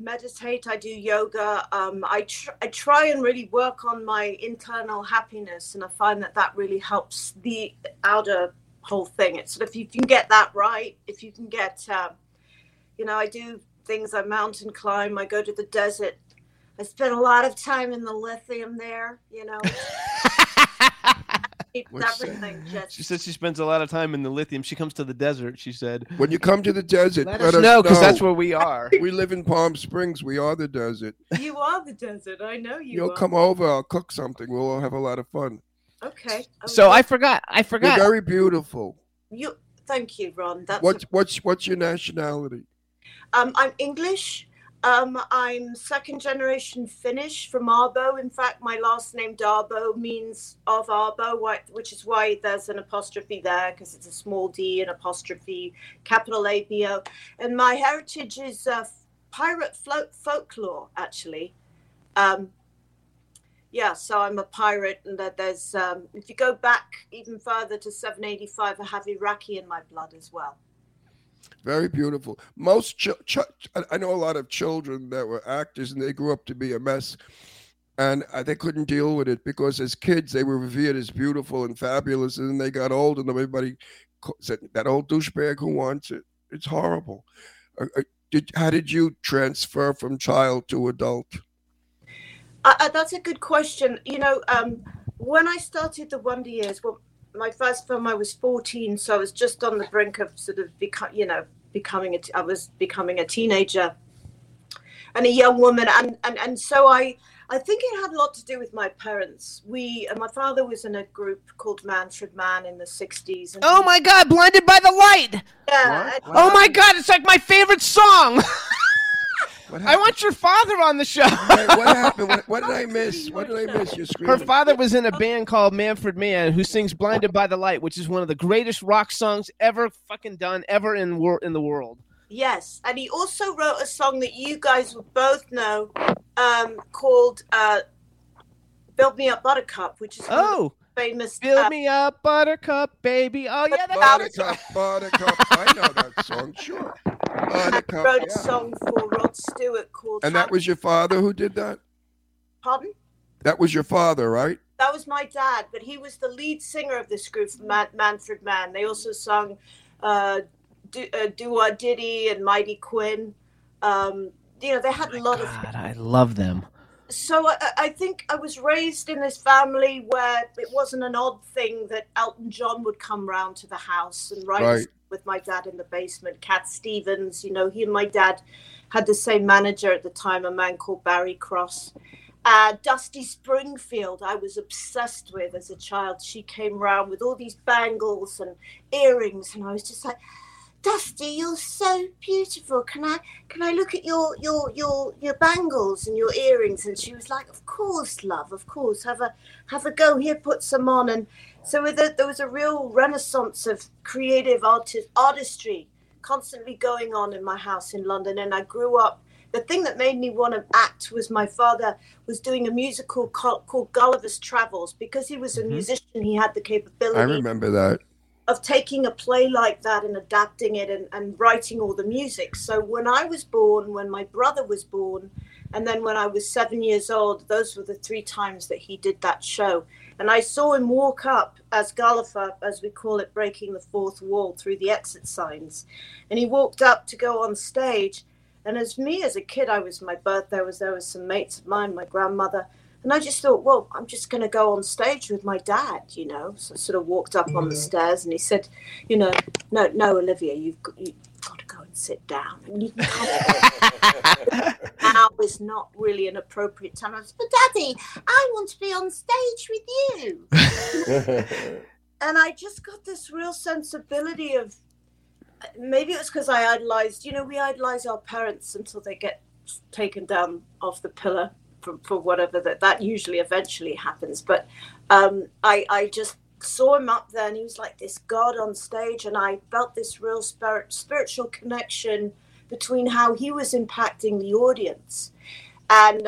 meditate. I do yoga. I try and really work on my internal happiness, and I find that really helps the outer whole thing. It's sort of, if you can get that right, if you can get, you know, I do things. I mountain climb. I go to the desert. I spent a lot of time in the lithium there, you know. She said she spends a lot of time in the lithium. She comes to the desert, she said. When you come to the desert, let us know, because that's where we are. We live in Palm Springs. We are the desert. You are the desert. I know you are. You'll come over. I'll cook something. We'll all have a lot of fun. Okay. So okay. I forgot. You're very beautiful. Thank you, Ron. What's your nationality? I'm English. I'm second generation Finnish from Arbo. In fact, my last name Darbo means of Arbo, which is why there's an apostrophe there, because it's a small D, an apostrophe, capital ABO. And my heritage is pirate folklore, actually. Yeah, so I'm a pirate, and there's if you go back even further to 785, I have Iraqi in my blood as well. Very beautiful. Most I know a lot of children that were actors, and they grew up to be a mess, and they couldn't deal with it because as kids they were revered as beautiful and fabulous, and then they got old, and everybody said that old douchebag who wants it. It's horrible. How did you transfer from child to adult? That's a good question. You know, when I started the Wonder Years, well, my first film, I was 14, so I was just on the brink of sort of becoming a teenager and a young woman, and so I think it had a lot to do with my parents. My father was in a group called Manfred Mann in the 60s. And oh my God, Blinded by the Light! Yeah. And, oh my God, it's like my favorite song. I want your father on the show. What happened? What did I miss? What did I miss? You're screaming. Her father was in a band called Manfred Mann, who sings "Blinded by the Light," which is one of the greatest rock songs ever fucking done, ever in the world. Yes, and he also wrote a song that you guys would both know, called "Build Me Up, Buttercup," which is famous. Build me up, Buttercup, baby. Oh yeah, that's Buttercup, Buttercup. I know that song. Sure. Buttercup, I wrote a song for Rod Stewart called. And that was your father who did that? Pardon? That was your father, right? That was my dad, but he was the lead singer of this group, Manfred Mann. They also sung "Do Our Diddy" and "Mighty Quinn." You know, they had a lot of. God, I love them. So I think I was raised in this family where it wasn't an odd thing that Elton John would come round to the house and write with my dad in the basement. Cat Stevens, you know, he and my dad had the same manager at the time, a man called Barry Cross. Dusty Springfield, I was obsessed with as a child. She came round with all these bangles and earrings, and I was just like, Dusty, you're so beautiful. Can I look at your bangles and your earrings? And she was like, of course, love, of course. Have a go here, put some on. And so there was a real renaissance of creative artistry constantly going on in my house in London. And I grew up. The thing that made me want to act was my father was doing a musical called Gulliver's Travels. Because he was a musician, he had the capability. I remember that. Of taking a play like that and adapting it and writing all the music. So when I was born, when my brother was born, and then when I was 7 years old, those were the three times that he did that show. And I saw him walk up as Gulliver, as we call it, breaking the fourth wall through the exit signs. And he walked up to go on stage. And as me as a kid, my birthday was there with some mates of mine, my grandmother. And I just thought, well, I'm just going to go on stage with my dad, you know. So I sort of walked up on the stairs, and he said, you know, no, Olivia, you've got to go and sit down. And you can come. Now is not really an appropriate time. I was, but Daddy, I want to be on stage with you. And I just got this real sensibility of, maybe it was because I idolized, you know, we idolize our parents until they get taken down off the pillar. For whatever that usually eventually happens. But I just saw him up there, and he was like this god on stage, and I felt this real spiritual connection between how he was impacting the audience. And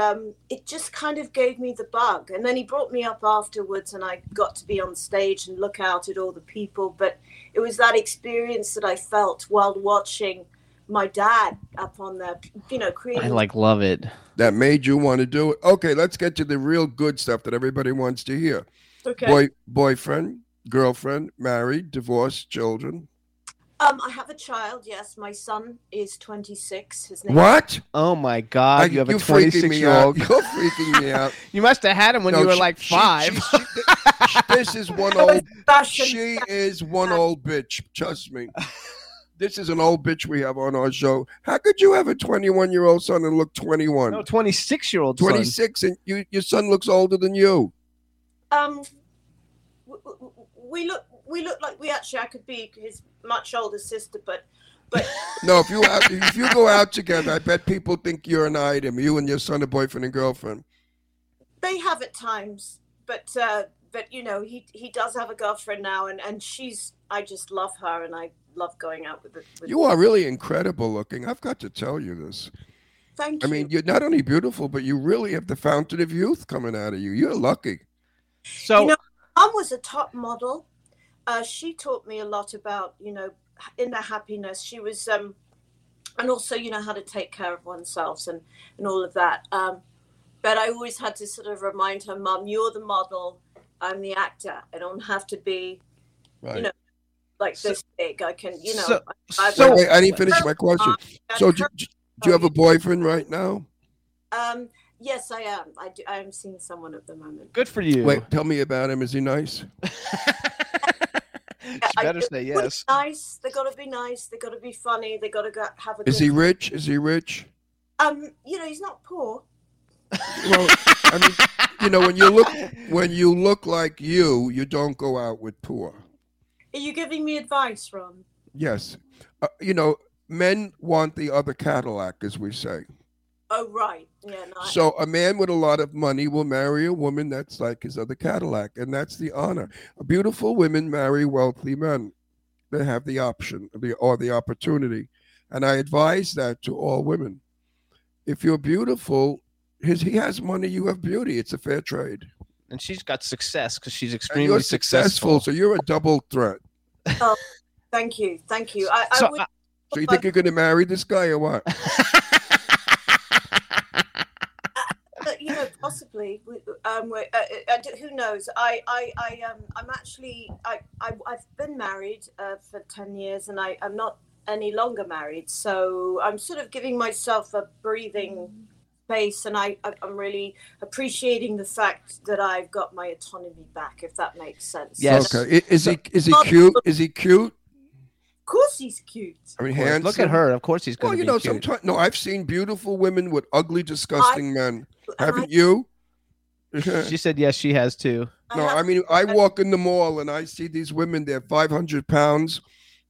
it just kind of gave me the bug. And then he brought me up afterwards, and I got to be on stage and look out at all the people. But it was that experience that I felt while watching my dad up on the, you know, creating. I love it. That made you want to do it. Okay, let's get to the real good stuff that everybody wants to hear. Okay. Boyfriend, girlfriend, married, divorced, children. I have a child. Yes, my son is 26. His name. What? Oh my God! You have a 26-year-old. You're freaking me out. You must have had him when you were like five. This is one old. She is one old bitch. Trust me. This is an old bitch we have on our show. How could you have a 21-year-old son and look 21? No, 26-year-old son. 26, and your son looks older than you. We look like I could be his much older sister, but. No, if you go out together, I bet people think you're an item. You and your son are boyfriend and girlfriend. They have at times, but you know he does have a girlfriend now, and she's. I just love her, and I love going out with it. You are really incredible looking. I've got to tell you this. Thank you. I mean, you're not only beautiful, but you really have the fountain of youth coming out of you. You're lucky. So, you know, Mom was a top model. She taught me a lot about, you know, inner happiness. She was, and also, you know, how to take care of oneself and all of that. But I always had to sort of remind her, Mom, you're the model. I'm the actor. I don't have to be, you know, like this big, I can, you know. I didn't finish my question. So do you have a boyfriend right now? Yes, I am. I'm seeing someone at the moment. Good for you. Wait, tell me about him. Is he nice? Better say yes. Nice. They got to be nice. They got to be funny. They got to go have a. Is he rich? Is he rich? You know, he's not poor. Well, I mean, you know, when you look like you, you don't go out with poor. Are you giving me advice, Ron? Yes. You know, men want the other Cadillac, as we say. Oh, right. Yeah. No, so a man with a lot of money will marry a woman that's like his other Cadillac, and that's the honor. Beautiful women marry wealthy men. They have the option or the opportunity. And I advise that to all women. If you're beautiful, he has money, you have beauty. It's a fair trade. And she's got success because she's extremely and you're successful. So you're a double threat. Oh, thank you. Thank you. So you think you're going to marry this guy or what? You know, possibly. Who knows? I've been married for 10 years and I'm not any longer married. So I'm sort of giving myself a breathing space, and I'm really appreciating the fact that I've got my autonomy back, if that makes sense. Yes. Okay. Is he cute? Is he cute? Of course he's cute. I mean, handsome. Look at her. Of course he's going to be cute. Well, you know, sometimes... No, I've seen beautiful women with ugly, disgusting men. Haven't you? She said, yes, she has too. No, I mean, I walk in the mall and I see these women. They're 500 pounds,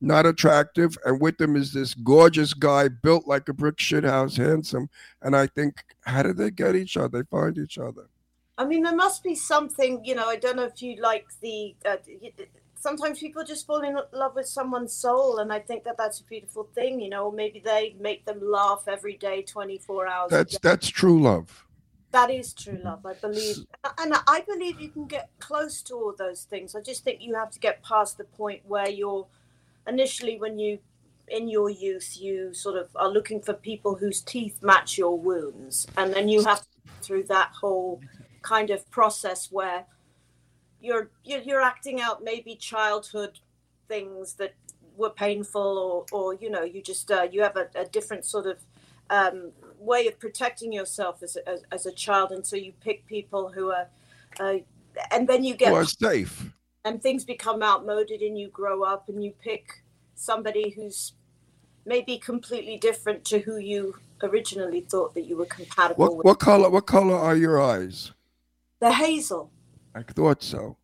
not attractive. And with them is this gorgeous guy built like a brick shit house, handsome. And I think, how do they get each other? They find each other. I mean, there must be something, you know, I don't know if you like the... sometimes people just fall in love with someone's soul, and I think that that's a beautiful thing, you know. Maybe they make them laugh every day, 24 hours. That's true love. That is true love, I believe. And I believe you can get close to all those things. I just think you have to get past the point where you're initially, when you in your youth, you sort of are looking for people whose teeth match your wounds, and then you have to go through that whole kind of process where you're acting out maybe childhood things that were painful, or you know, you just you have a different sort of way of protecting yourself as a child, and so you pick people who are and then you get safe, and things become outmoded, and you grow up, and you pick somebody who's maybe completely different to who you originally thought that you were compatible with. What color are your eyes? They're hazel. I thought so.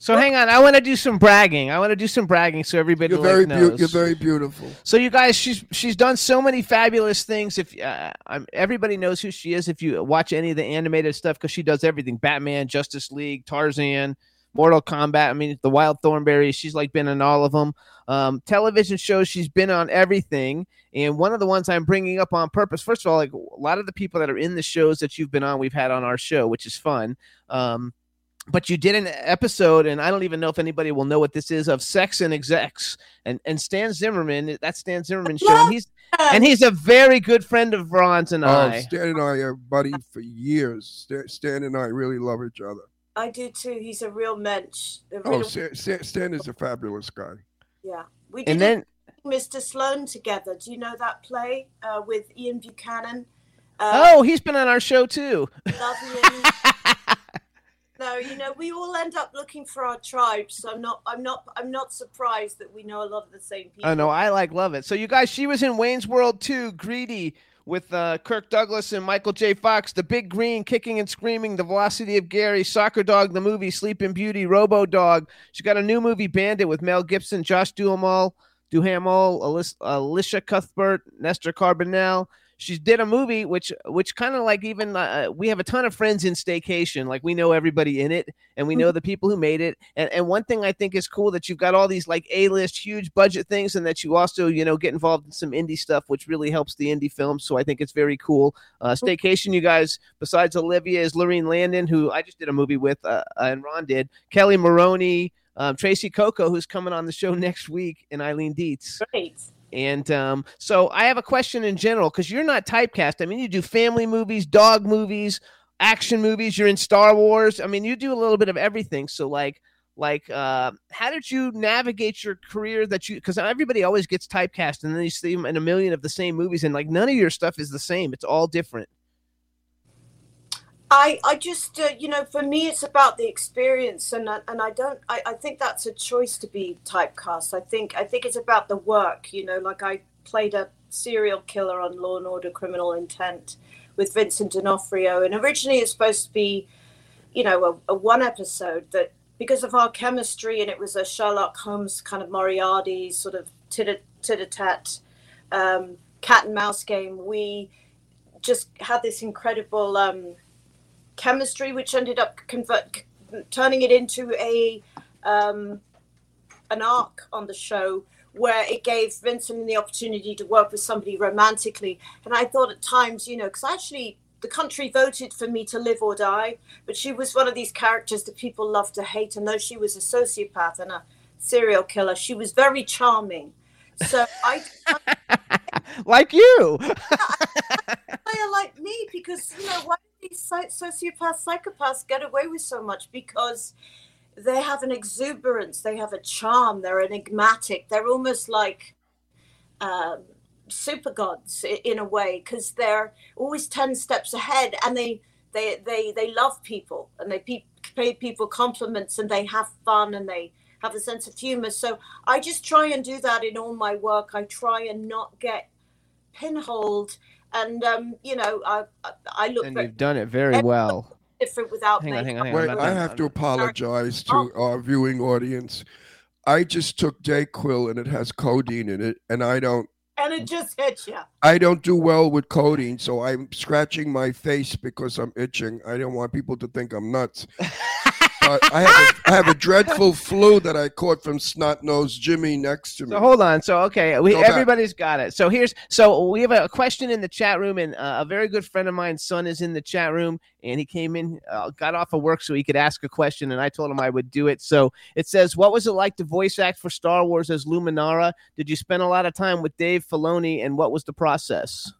So hang on. I want to do some bragging. So everybody knows. You're very beautiful. So you guys, she's done so many fabulous things. If everybody knows who she is, if you watch any of the animated stuff, because she does everything: Batman, Justice League, Tarzan, Mortal Kombat. I mean, The Wild Thornberry. She's like been in all of them. Television shows. She's been on everything. And one of the ones I'm bringing up on purpose, first of all, like a lot of the people that are in the shows that you've been on, we've had on our show, which is fun. But you did an episode, and I don't even know if anybody will know what this is, of Sex and Execs, and Stan Zimmerman. That's Stan Zimmerman's show, and he's a very good friend of Ron's and I. Stan and I are buddies for years. Stan and I really love each other. I do too. He's a real mensch. Stan is a fabulous guy. Yeah, we did. And then Mr. Sloan together. Do you know that play with Ian Buchanan? He's been on our show too. Love Ian. No, you know, we all end up looking for our tribes. So I'm not surprised that we know a lot of the same people. I know. I love it. So you guys, she was in Wayne's World too, Greedy, with Kirk Douglas and Michael J. Fox, The Big Green, Kicking and Screaming, The Velocity of Gary, Soccer Dog, the movie, Sleeping Beauty, Robo Dog. She got a new movie, Bandit, with Mel Gibson, Josh Duhamel, Alicia Cuthbert, Nestor Carbonell. She did a movie which kind of like even we have a ton of friends in Staycation. Like we know everybody in it, and we know the people who made it. And one thing I think is cool that you've got all these like A-list huge budget things, and that you also, you know, get involved in some indie stuff, which really helps the indie film. So I think it's very cool. Staycation, you guys, besides Olivia, is Lorene Landon, who I just did a movie with and Ron did, Kelly Maroney, Tracy Coco, who's coming on the show next week, and Eileen Dietz. Great. And so I have a question in general, because you're not typecast. I mean, you do family movies, dog movies, action movies. You're in Star Wars. I mean, you do a little bit of everything. So like, how did you navigate your career because everybody always gets typecast, and then you see them in a million of the same movies, and like none of your stuff is the same. It's all different. I just you know, for me, it's about the experience, and I don't. I think that's a choice to be typecast. I think it's about the work. You know, like I played a serial killer on Law and Order: Criminal Intent with Vincent D'Onofrio, and originally it's supposed to be, you know, a one episode that because of our chemistry, and it was a Sherlock Holmes kind of Moriarty sort of tit-a-tat cat and mouse game. We just had this incredible chemistry, which ended up turning it into an arc on the show where it gave Vincent the opportunity to work with somebody romantically. And I thought at times, you know, because actually the country voted for me to live or die, but she was one of these characters that people love to hate. And though she was a sociopath and a serial killer, she was very charming. So like you. Player like me, because, you know, why do these sociopaths, psychopaths get away with so much? Because they have an exuberance, they have a charm, they're enigmatic, they're almost like super gods in a way, because they're always 10 steps ahead, and they love people, and they pay people compliments, and they have fun, and they have a sense of humor. So I just try and do that in all my work. I try and not get pinholed. And, you know, I look... And you've done it very well. Different without me. Hang on. I have to apologize to our viewing audience. I just took Dayquil, and it has codeine in it, and I don't... And it just hits you. I don't do well with codeine, so I'm scratching my face because I'm itching. I don't want people to think I'm nuts. I have a dreadful flu that I caught from snot-nosed Jimmy next to me. So hold on. So, okay, everybody's got it. So we have a question in the chat room, and a very good friend of mine's son is in the chat room, and he came in, got off of work so he could ask a question, and I told him I would do it. So it says, what was it like to voice act for Star Wars as Luminara? Did you spend a lot of time with Dave Filoni, and what was the process?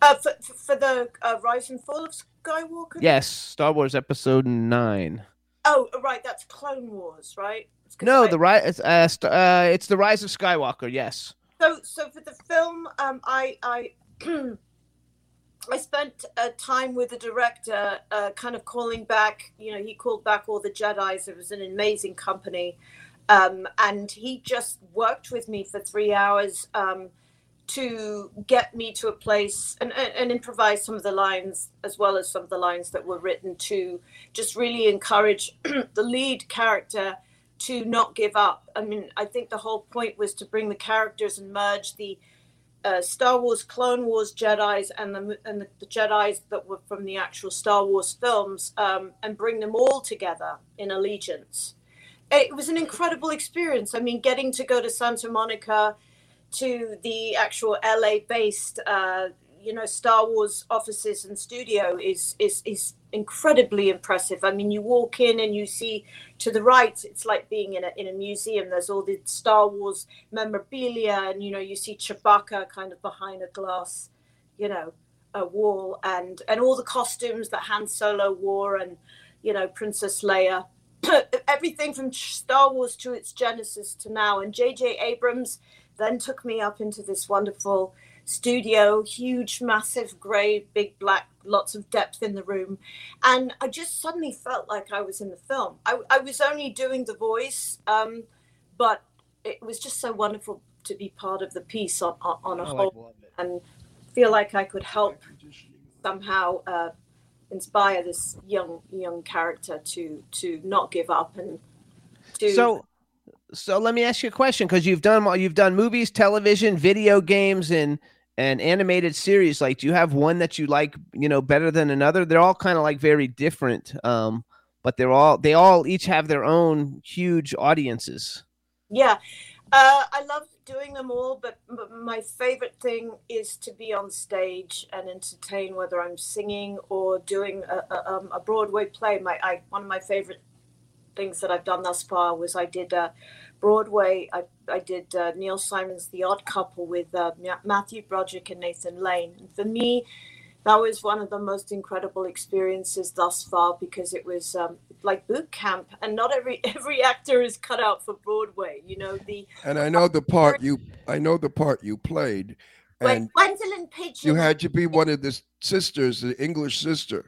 For the Rise and Fall of Skywalker? Yes, Star Wars Episode 9. Oh, right, that's Clone Wars, right? No, it's the Rise of Skywalker, yes. So for the film, I I spent time with the director, kind of calling back, you know, he called back all the Jedis. It was an amazing company. And he just worked with me for 3 hours to get me to a place and improvise some of the lines, as well as some of the lines that were written, to just really encourage the lead character to not give up. I mean, I think the whole point was to bring the characters and merge the Star Wars, Clone Wars Jedis and the Jedis that were from the actual Star Wars films, and bring them all together in allegiance. It was an incredible experience. I mean, getting to go to Santa Monica, to the actual LA-based, you know, Star Wars offices and studio is incredibly impressive. I mean, you walk in and you see to the right, it's like being in a museum. There's all the Star Wars memorabilia, and, you know, you see Chewbacca kind of behind a glass, you know, a wall, and all the costumes that Han Solo wore, and, you know, Princess Leia. Everything from Star Wars to its genesis to now. And J.J. Abrams then took me up into this wonderful studio, huge, massive, grey, big, black, lots of depth in the room. And I just suddenly felt like I was in the film. I was only doing the voice, but it was just so wonderful to be part of the piece on a whole, and feel like I could help somehow inspire this young character to not give up and to... So let me ask you a question, because you've done movies, television, video games, and animated series. Like, do you have one that you like, you know, better than another? They're all kind of like very different, but they all each have their own huge audiences. Yeah, I love doing them all, but my favorite thing is to be on stage and entertain, whether I'm singing or doing a Broadway play. One of my favorite things that I've done thus far was I did Broadway. I did Neil Simon's The Odd Couple with Matthew Broderick and Nathan Lane. And for me, that was one of the most incredible experiences thus far, because it was like boot camp, and not every actor is cut out for Broadway. You know the. And I know the part you played. And Gwendolyn Pidgeon. You had to be one of the sisters, the English sister.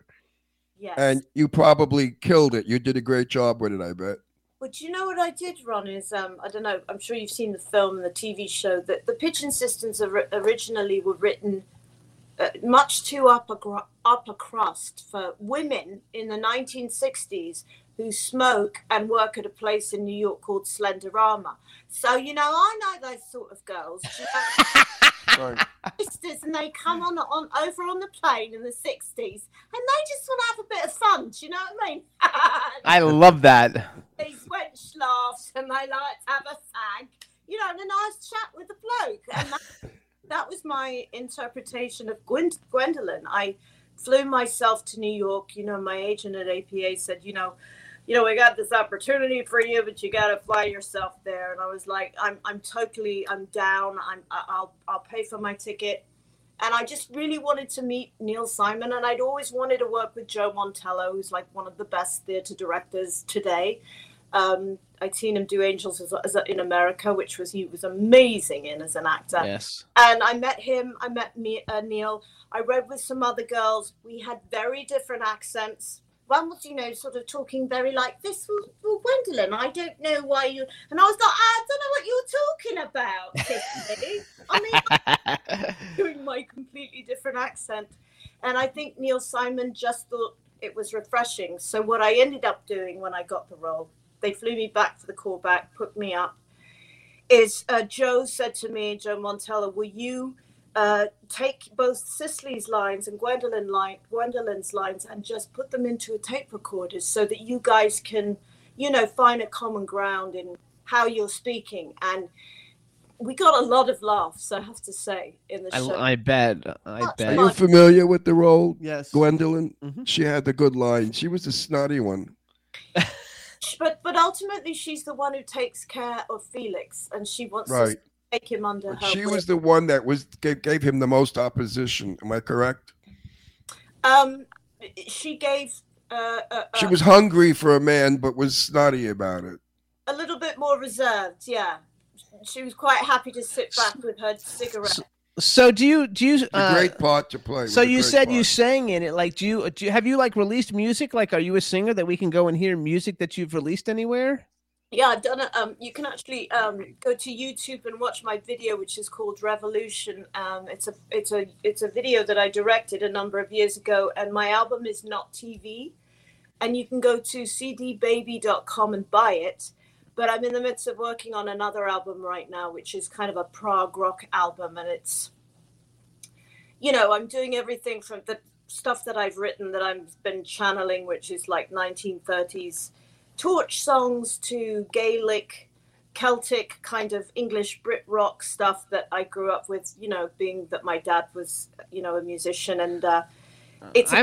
Yes. And you probably killed it. You did a great job with it, I bet. But you know what I did, Ron, is, I don't know, I'm sure you've seen the film and the TV show, that the Pidgeon sisters originally were written much too upper crust for women in the 1960s who smoke and work at a place in New York called Slenderama. So, you know, I know those sort of girls. You know? Sisters, and they come on over on the plane in the 60s, and they just want to have a bit of fun. Do you know what I mean? I love that. These wench laughs, and they like to have a fag, you know, and a nice chat with the bloke. And that was my interpretation of Gwendolyn. I flew myself to New York. You know, my agent at APA said, you know, we got this opportunity for you, but you got to fly yourself there. And I was like, I'm down. I'll pay for my ticket. And I just really wanted to meet Neil Simon. And I'd always wanted to work with Joe Mantello, who's like one of the best theater directors today. I'd seen him do Angels in America, which he was amazing in as an actor. Yes. And I met him. I met Neil. I read with some other girls. We had very different accents. One was, you know, sort of talking very like this. Well, Gwendolyn, I don't know why you. And I was like, I don't know what you're talking about. I mean, I'm doing my completely different accent. And I think Neil Simon just thought it was refreshing. So what I ended up doing when I got the role, they flew me back for the callback, put me up, is Joe said to me, Joe Mantello, will you take both Cicely's lines and Gwendolyn's lines and just put them into a tape recorder so that you guys can, you know, find a common ground in how you're speaking. And we got a lot of laughs, I have to say, in the show. I bet. Are you familiar with the role? Yes. Gwendolyn? Mm-hmm. She had the good line. She was the snotty one. But ultimately, she's the one who takes care of Felix, and she wants to take him under her wing. She was the one that gave him the most opposition. Am I correct? She gave. She was hungry for a man, but was snotty about it. A little bit more reserved, yeah. She was quite happy to sit back with her cigarette. So do you? A great part to play. So you said you sang in it. Like, do you have you like released music? Like, are you a singer that we can go and hear music that you've released anywhere? Yeah, I've done it. You can actually go to YouTube and watch my video, which is called Revolution. It's a video that I directed a number of years ago, and my album is Not TV, and you can go to cdbaby.com and buy it. But I'm in the midst of working on another album right now, which is kind of a prog rock album. And it's, you know, I'm doing everything from the stuff that I've written that I've been channeling, which is like 1930s torch songs to Gaelic, Celtic kind of English Brit rock stuff that I grew up with, you know, being that my dad was, you know, a musician. And it's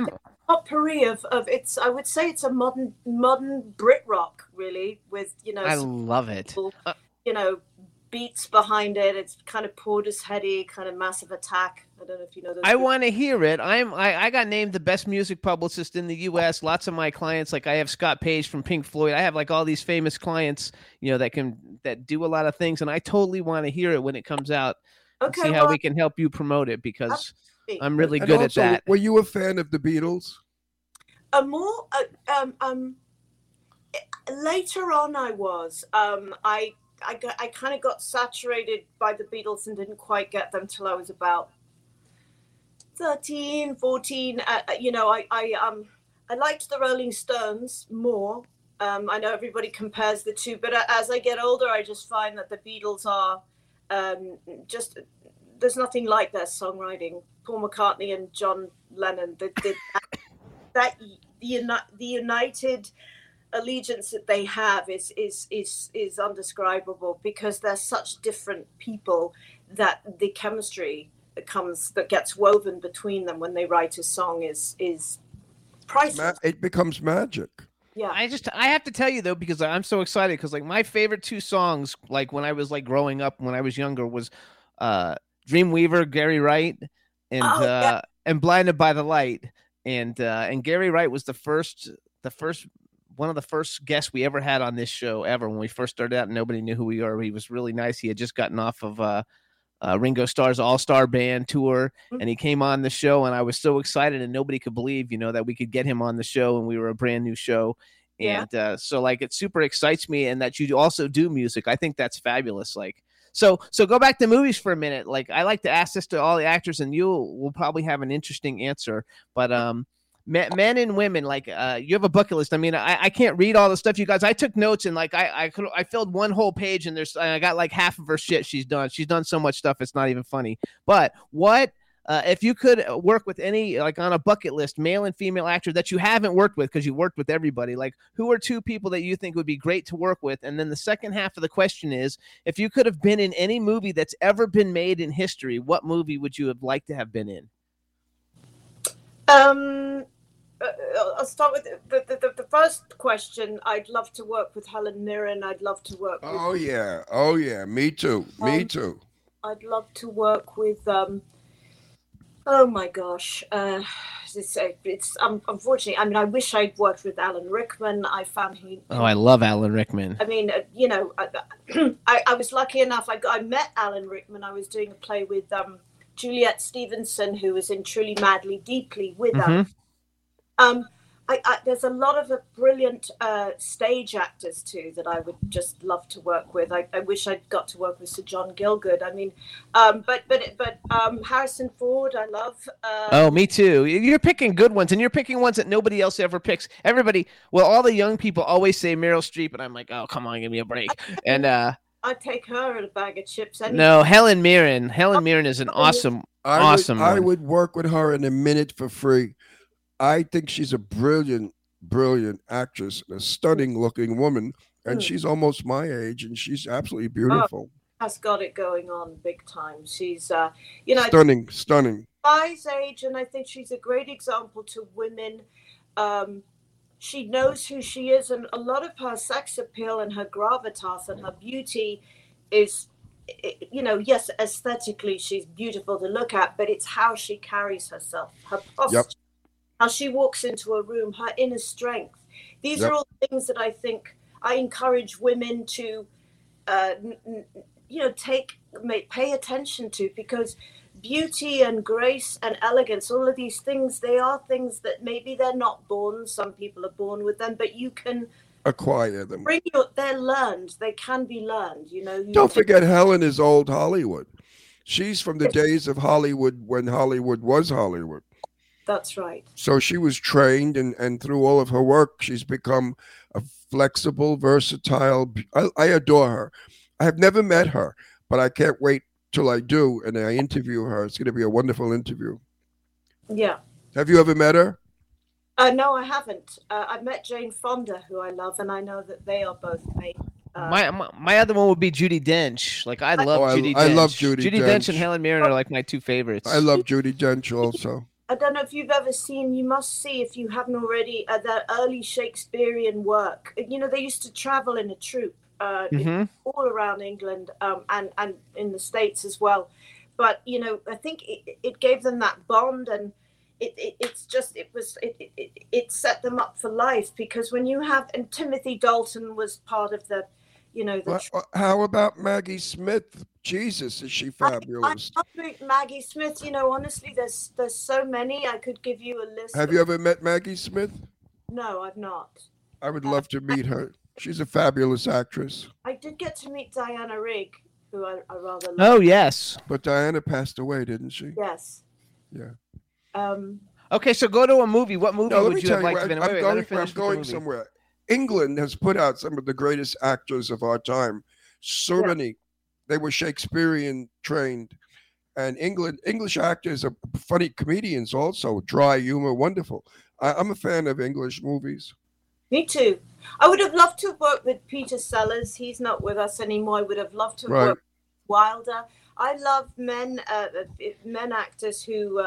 potpourri of it's. I would say it's a modern Brit rock, really. With, you know, I love it. You know, beats behind it. It's kind of Portishead-y, kind of Massive Attack. I don't know if you know. I want to hear it. I got named the best music publicist in the U.S. Lots of my clients, like I have Scott Page from Pink Floyd. I have like all these famous clients, you know, that do a lot of things, and I totally want to hear it when it comes out. Okay, see how we can help you promote it, because. I'm really good at that. Were you a fan of the Beatles? Later on, I was. I kind of got saturated by the Beatles and didn't quite get them till I was about 13, 14. You know, I liked the Rolling Stones more. I know everybody compares the two, but as I get older, I just find that the Beatles are just. There's nothing like their songwriting. Paul McCartney and John Lennon, the united allegiance that they have is indescribable, because they're such different people that the chemistry that gets woven between them when they write a song is priceless. It becomes magic. Yeah, I have to tell you though, because I'm so excited, because like my favorite two songs, like when I was like growing up, when I was younger, was Dreamweaver, Gary Wright, and Blinded by the Light, and Gary Wright was the first one of the first guests we ever had on this show ever when we first started out, and nobody knew who we were. He was really nice. He had just gotten off of Ringo Starr's All-Star Band tour, and he came on the show, and I was so excited, and nobody could believe, you know, that we could get him on the show, and we were a brand new show. And so like, it super excites me, and that you also do music. I think that's fabulous. Like, so go back to movies for a minute. Like, I like to ask this to all the actors, and you will probably have an interesting answer, but, men and women, like, you have a bucket list. I mean, I can't read all the stuff, you guys. I took notes, and like, I filled one whole page, and I got like half of her shit. She's done so much stuff, it's not even funny. But what, if you could work with any, like, on a bucket list, male and female actor that you haven't worked with, because you worked with everybody, like, who are two people that you think would be great to work with? And then the second half of the question is, if you could have been in any movie that's ever been made in history, what movie would you have liked to have been in? I'll start with the first question. I'd love to work with Helen Mirren. I'd love to work with... Oh, yeah. Me too. I'd love to work with... oh my gosh! It's unfortunately. I mean, I wish I'd worked with Alan Rickman. I found he. Oh, I love Alan Rickman. I mean, you know, I was lucky enough. I met Alan Rickman. I was doing a play with Juliet Stevenson, who was in Truly Madly Deeply with us. There's a lot of brilliant stage actors too that I would just love to work with. I wish I'd got to work with Sir John Gielgud. I mean, but Harrison Ford, I love. Oh, me too. You're picking good ones, and you're picking ones that nobody else ever picks. Everybody, well, all the young people always say Meryl Streep, and I'm like, oh, come on, give me a break. And I'd take her in a bag of chips. Anyway. No, Helen Mirren. Helen Mirren is an awesome, awesome. I would work with her in a minute for free. I think she's a brilliant, brilliant actress, a stunning-looking woman, and she's almost my age, and she's absolutely beautiful. Oh, has got it going on big time. She's, you know, stunning. I's age, and I think she's a great example to women. She knows who she is, and a lot of her sex appeal and her gravitas and her beauty is, you know, yes, aesthetically she's beautiful to look at, but it's how she carries herself, her posture. Yep. How she walks into a room, her inner strength. These are all things that I think I encourage women to, pay attention to, because beauty and grace and elegance, all of these things, they are things that maybe they're not born. Some people are born with them, but you can acquire them. They're learned. They can be learned. You know. Don't forget, Helen is old Hollywood. She's from the days of Hollywood when Hollywood was Hollywood. That's right. So she was trained, and through all of her work, she's become a flexible, versatile. I adore her. I have never met her, but I can't wait till I do and I interview her. It's going to be a wonderful interview. Yeah. Have you ever met her? No, I haven't. I've met Jane Fonda, who I love, and I know that they are both made. My other one would be Judi Dench. Like, I love Judi Dench. I love Judi Dench. Judi Dench and Helen Mirren are like my two favorites. I love Judi Dench also. I don't know if you've ever seen, you must see if you haven't already, their early Shakespearean work. You know, they used to travel in a troupe all around England and in the States as well. But, you know, I think it gave them that bond, and it set them up for life, because when you have, and Timothy Dalton was part of the, you know. How about Maggie Smith? Jesus, is she fabulous? I love Maggie Smith. You know, honestly, there's so many. I could give you a list. Have you ever met Maggie Smith? No, I've not. I would love to meet her. She's a fabulous actress. I did get to meet Diana Rigg, who I rather love. Oh, yes. But Diana passed away, didn't she? Yes. Yeah. Okay, so go to a movie. What movie would you have liked to be in? I'm going somewhere. England has put out some of the greatest actors of our time. So many. They were Shakespearean trained, and English actors are funny comedians also, dry humor, wonderful. I'm a fan of English movies. Me too. I would have loved to have worked with Peter Sellers. He's not with us anymore. I would have loved to have worked with Wilder. I love men actors who,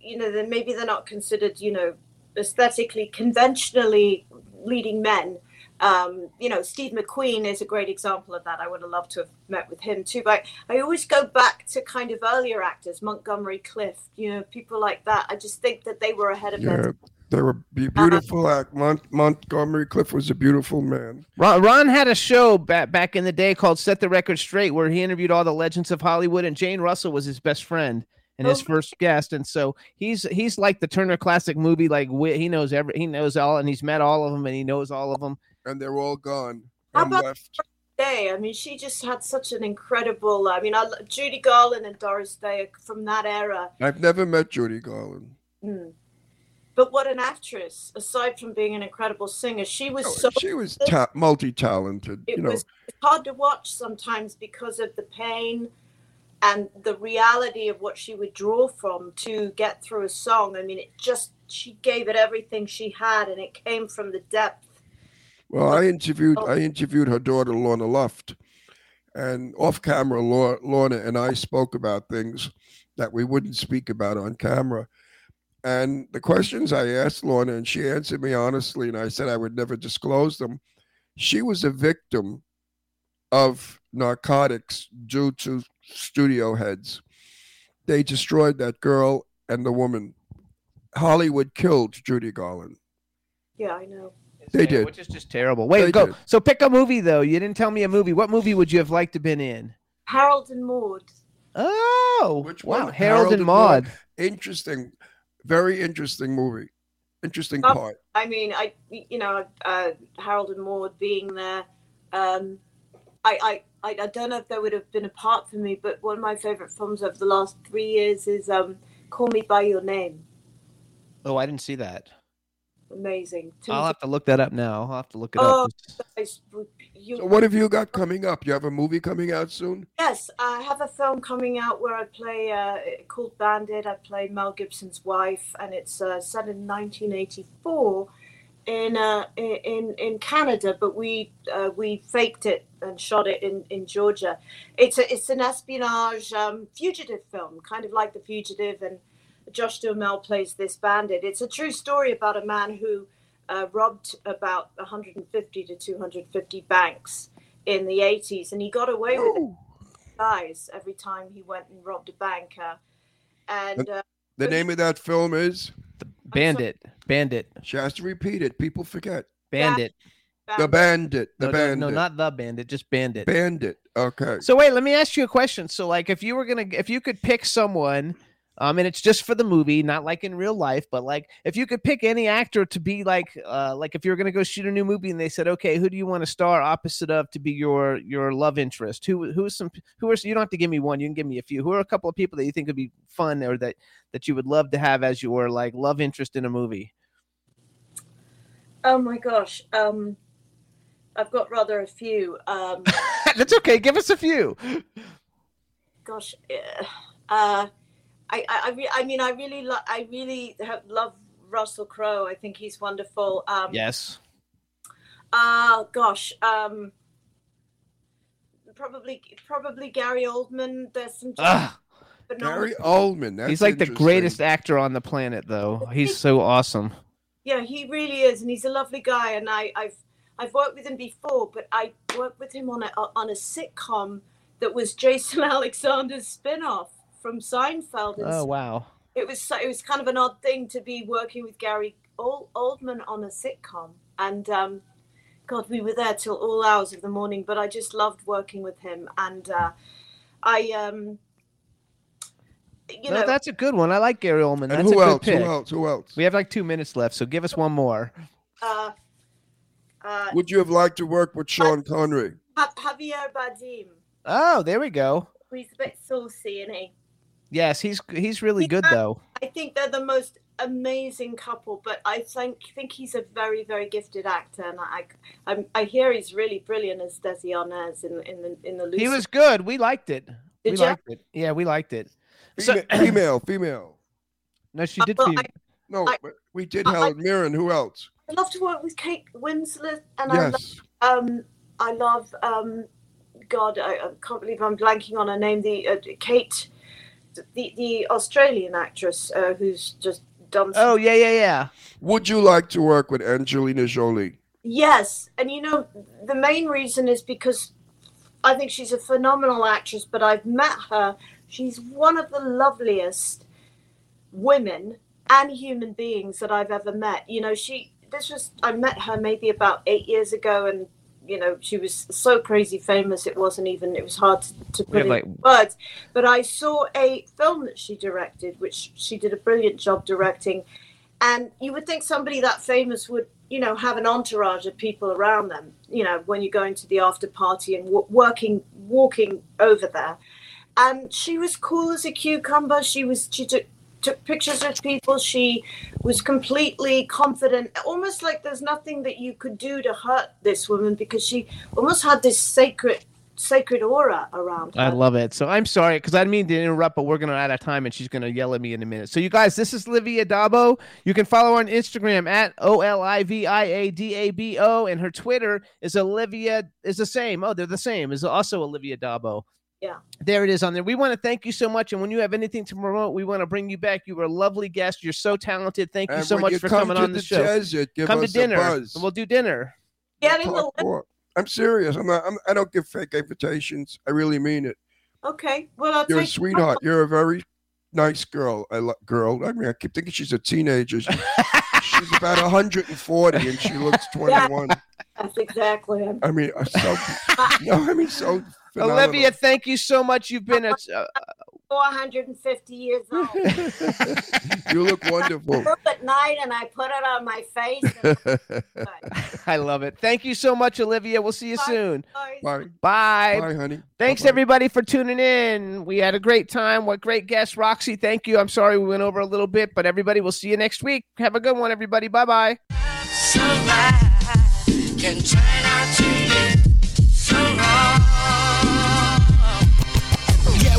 you know, maybe they're not considered, you know, aesthetically, conventionally leading men. You know, Steve McQueen is a great example of that. I would have loved to have met with him too. But I always go back to kind of earlier actors, Montgomery Clift, you know, people like that. I just think that they were ahead of their time. They were beautiful. Montgomery Clift was a beautiful man. Ron had a show back in the day called Set the Record Straight, where he interviewed all the legends of Hollywood, and Jane Russell was his best friend and his first guest. And so he's like the Turner Classic Movie. Like he knows all, and he's met all of them, and he knows all of them. And they're all gone. How about left. Day? I mean, she just had such an incredible. I mean, Judy Garland and Doris Day from that era. I've never met Judy Garland. Mm. But what an actress! Aside from being an incredible singer, she was she was multi-talented. It was hard to watch sometimes because of the pain and the reality of what she would draw from to get through a song. I mean, she gave it everything she had, and it came from the depth. Well, I interviewed her daughter Lorna Luft, and off camera, Lorna and I spoke about things that we wouldn't speak about on camera. And the questions I asked Lorna, and she answered me honestly, and I said I would never disclose them. She was a victim of narcotics due to studio heads. They destroyed that girl and the woman. Hollywood killed Judy Garland. Yeah, I know. They did. Which is just terrible. Wait, go. Did. So pick a movie, though. You didn't tell me a movie. What movie would you have liked to have been in? Harold and Maude. Oh, which one? Wow. Harold and Maude. Interesting. Very interesting movie. Interesting part. I mean, Harold and Maude being there. I don't know if there would have been a part for me, but one of my favorite films of the last 3 years is Call Me By Your Name. Oh, I didn't see that. Amazing. I'll have to look that up now. I'll have to look it up. So what have you got coming up? You have a movie coming out soon? Yes, I have a film coming out where I play called Bandit. I play Mel Gibson's wife, and it's set in 1984 in Canada, but we faked it and shot it in Georgia. It's an espionage fugitive film, kind of like The Fugitive, and Josh Duhamel plays this bandit. It's a true story about a man who robbed about 150 to 250 banks in the 80s, and he got away with it guys every time he went and robbed a bank. The name of that film is Bandit. Bandit. She has to repeat it. People forget. Bandit. The Bandit. The Bandit. No, not The Bandit. Just Bandit. Bandit. Okay. So wait, let me ask you a question. So, like, if you could pick someone. And it's just for the movie, not like in real life, but like if you could pick any actor to be like if you were going to go shoot a new movie and they said, okay, who do you want to star opposite of to be your love interest? Who are you don't have to give me one. You can give me a few. Who are a couple of people that you think would be fun or that you would love to have as your like love interest in a movie? Oh my gosh. I've got rather a few. That's okay. Give us a few. Gosh. I really love Russell Crowe. I think he's wonderful. Yes. Probably Gary Oldman. There's some. Gary Oldman. That's he's like the greatest actor on the planet, though. He's so awesome. Yeah, he really is, and he's a lovely guy. And I've worked with him before, but I worked with him on a sitcom that was Jason Alexander's spinoff from Seinfeld. Oh wow! It was kind of an odd thing to be working with Gary Oldman on a sitcom, and God, we were there till all hours of the morning. But I just loved working with him, and that's a good one. I like Gary Oldman. That's a good pick. Who else? We have like 2 minutes left, so give us one more. Would you have liked to work with Sean Connery? Javier Bardem. Oh, there we go. He's a bit saucy, isn't he? Yes, he's really good, though. I think they're the most amazing couple, but I think he's a very, very gifted actor, and I hear he's really brilliant as Desi Arnaz in the Lucifer. He was good. We liked it. Did you? Yeah, we liked it. Female. No, she did. We did Helen Mirren. Who else? I love to work with Kate Winslet, and yes. I can't believe I'm blanking on her name. The Kate, the Australian actress who's just done. Oh yeah. Would you like to work with Angelina Jolie? Yes. And, you know, the main reason is because I think she's a phenomenal actress, but I've met her. She's one of the loveliest women and human beings that I've ever met. You know, I met her maybe about 8 years ago, and, you know, she was so crazy famous. It was hard to put in words. But I saw a film that she directed, which she did a brilliant job directing. And you would think somebody that famous would, you know, have an entourage of people around them, you know, when you're going to the after party and walking over there. And she was cool as a cucumber. She took pictures of people. She was completely confident, almost like there's nothing that you could do to hurt this woman, because she almost had this sacred aura around her. I love it. So I'm sorry, because I didn't mean to interrupt, but we're going to out of time, and she's going to yell at me in a minute. So you guys, this is Olivia d'Abo. You can follow her on Instagram at @OliviaDabo, and her Twitter is Olivia is the same. Oh, they're the same. Is also Olivia d'Abo. Yeah. There it is on there. We want to thank you so much. And when you have anything to promote, we want to bring you back. You were a lovely guest. You're so talented. Thank you so much for coming on the show. Come to dinner. And we'll do dinner. I'm serious. I don't give fake invitations. I really mean it. Okay. Well, you're a sweetheart. You're a very nice girl. I mean, I keep thinking she's a teenager. She's about 140 and she looks 21. Yeah, that's exactly. I mean, so. Phenomenal. Olivia, thank you so much. You've been 450 years old. You look wonderful. I look at night and I put it on my face. I love it. Thank you so much, Olivia. We'll see you soon. Bye. Bye. Bye, honey. Thanks, everybody, for tuning in. We had a great time. What great guests. Roxy, thank you. I'm sorry we went over a little bit, but everybody, we'll see you next week. Have a good one, everybody. Bye-bye. So I can try not to be so wrong. Yeah,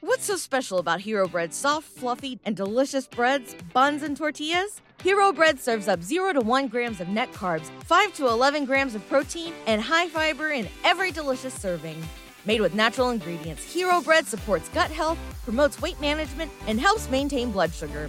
What's so special about Hero Bread's soft, fluffy, and delicious breads, buns, and tortillas? Hero Bread serves up 0 to 1 grams of net carbs, 5 to 11 grams of protein, and high fiber in every delicious serving. Made with natural ingredients, Hero Bread supports gut health, promotes weight management, and helps maintain blood sugar.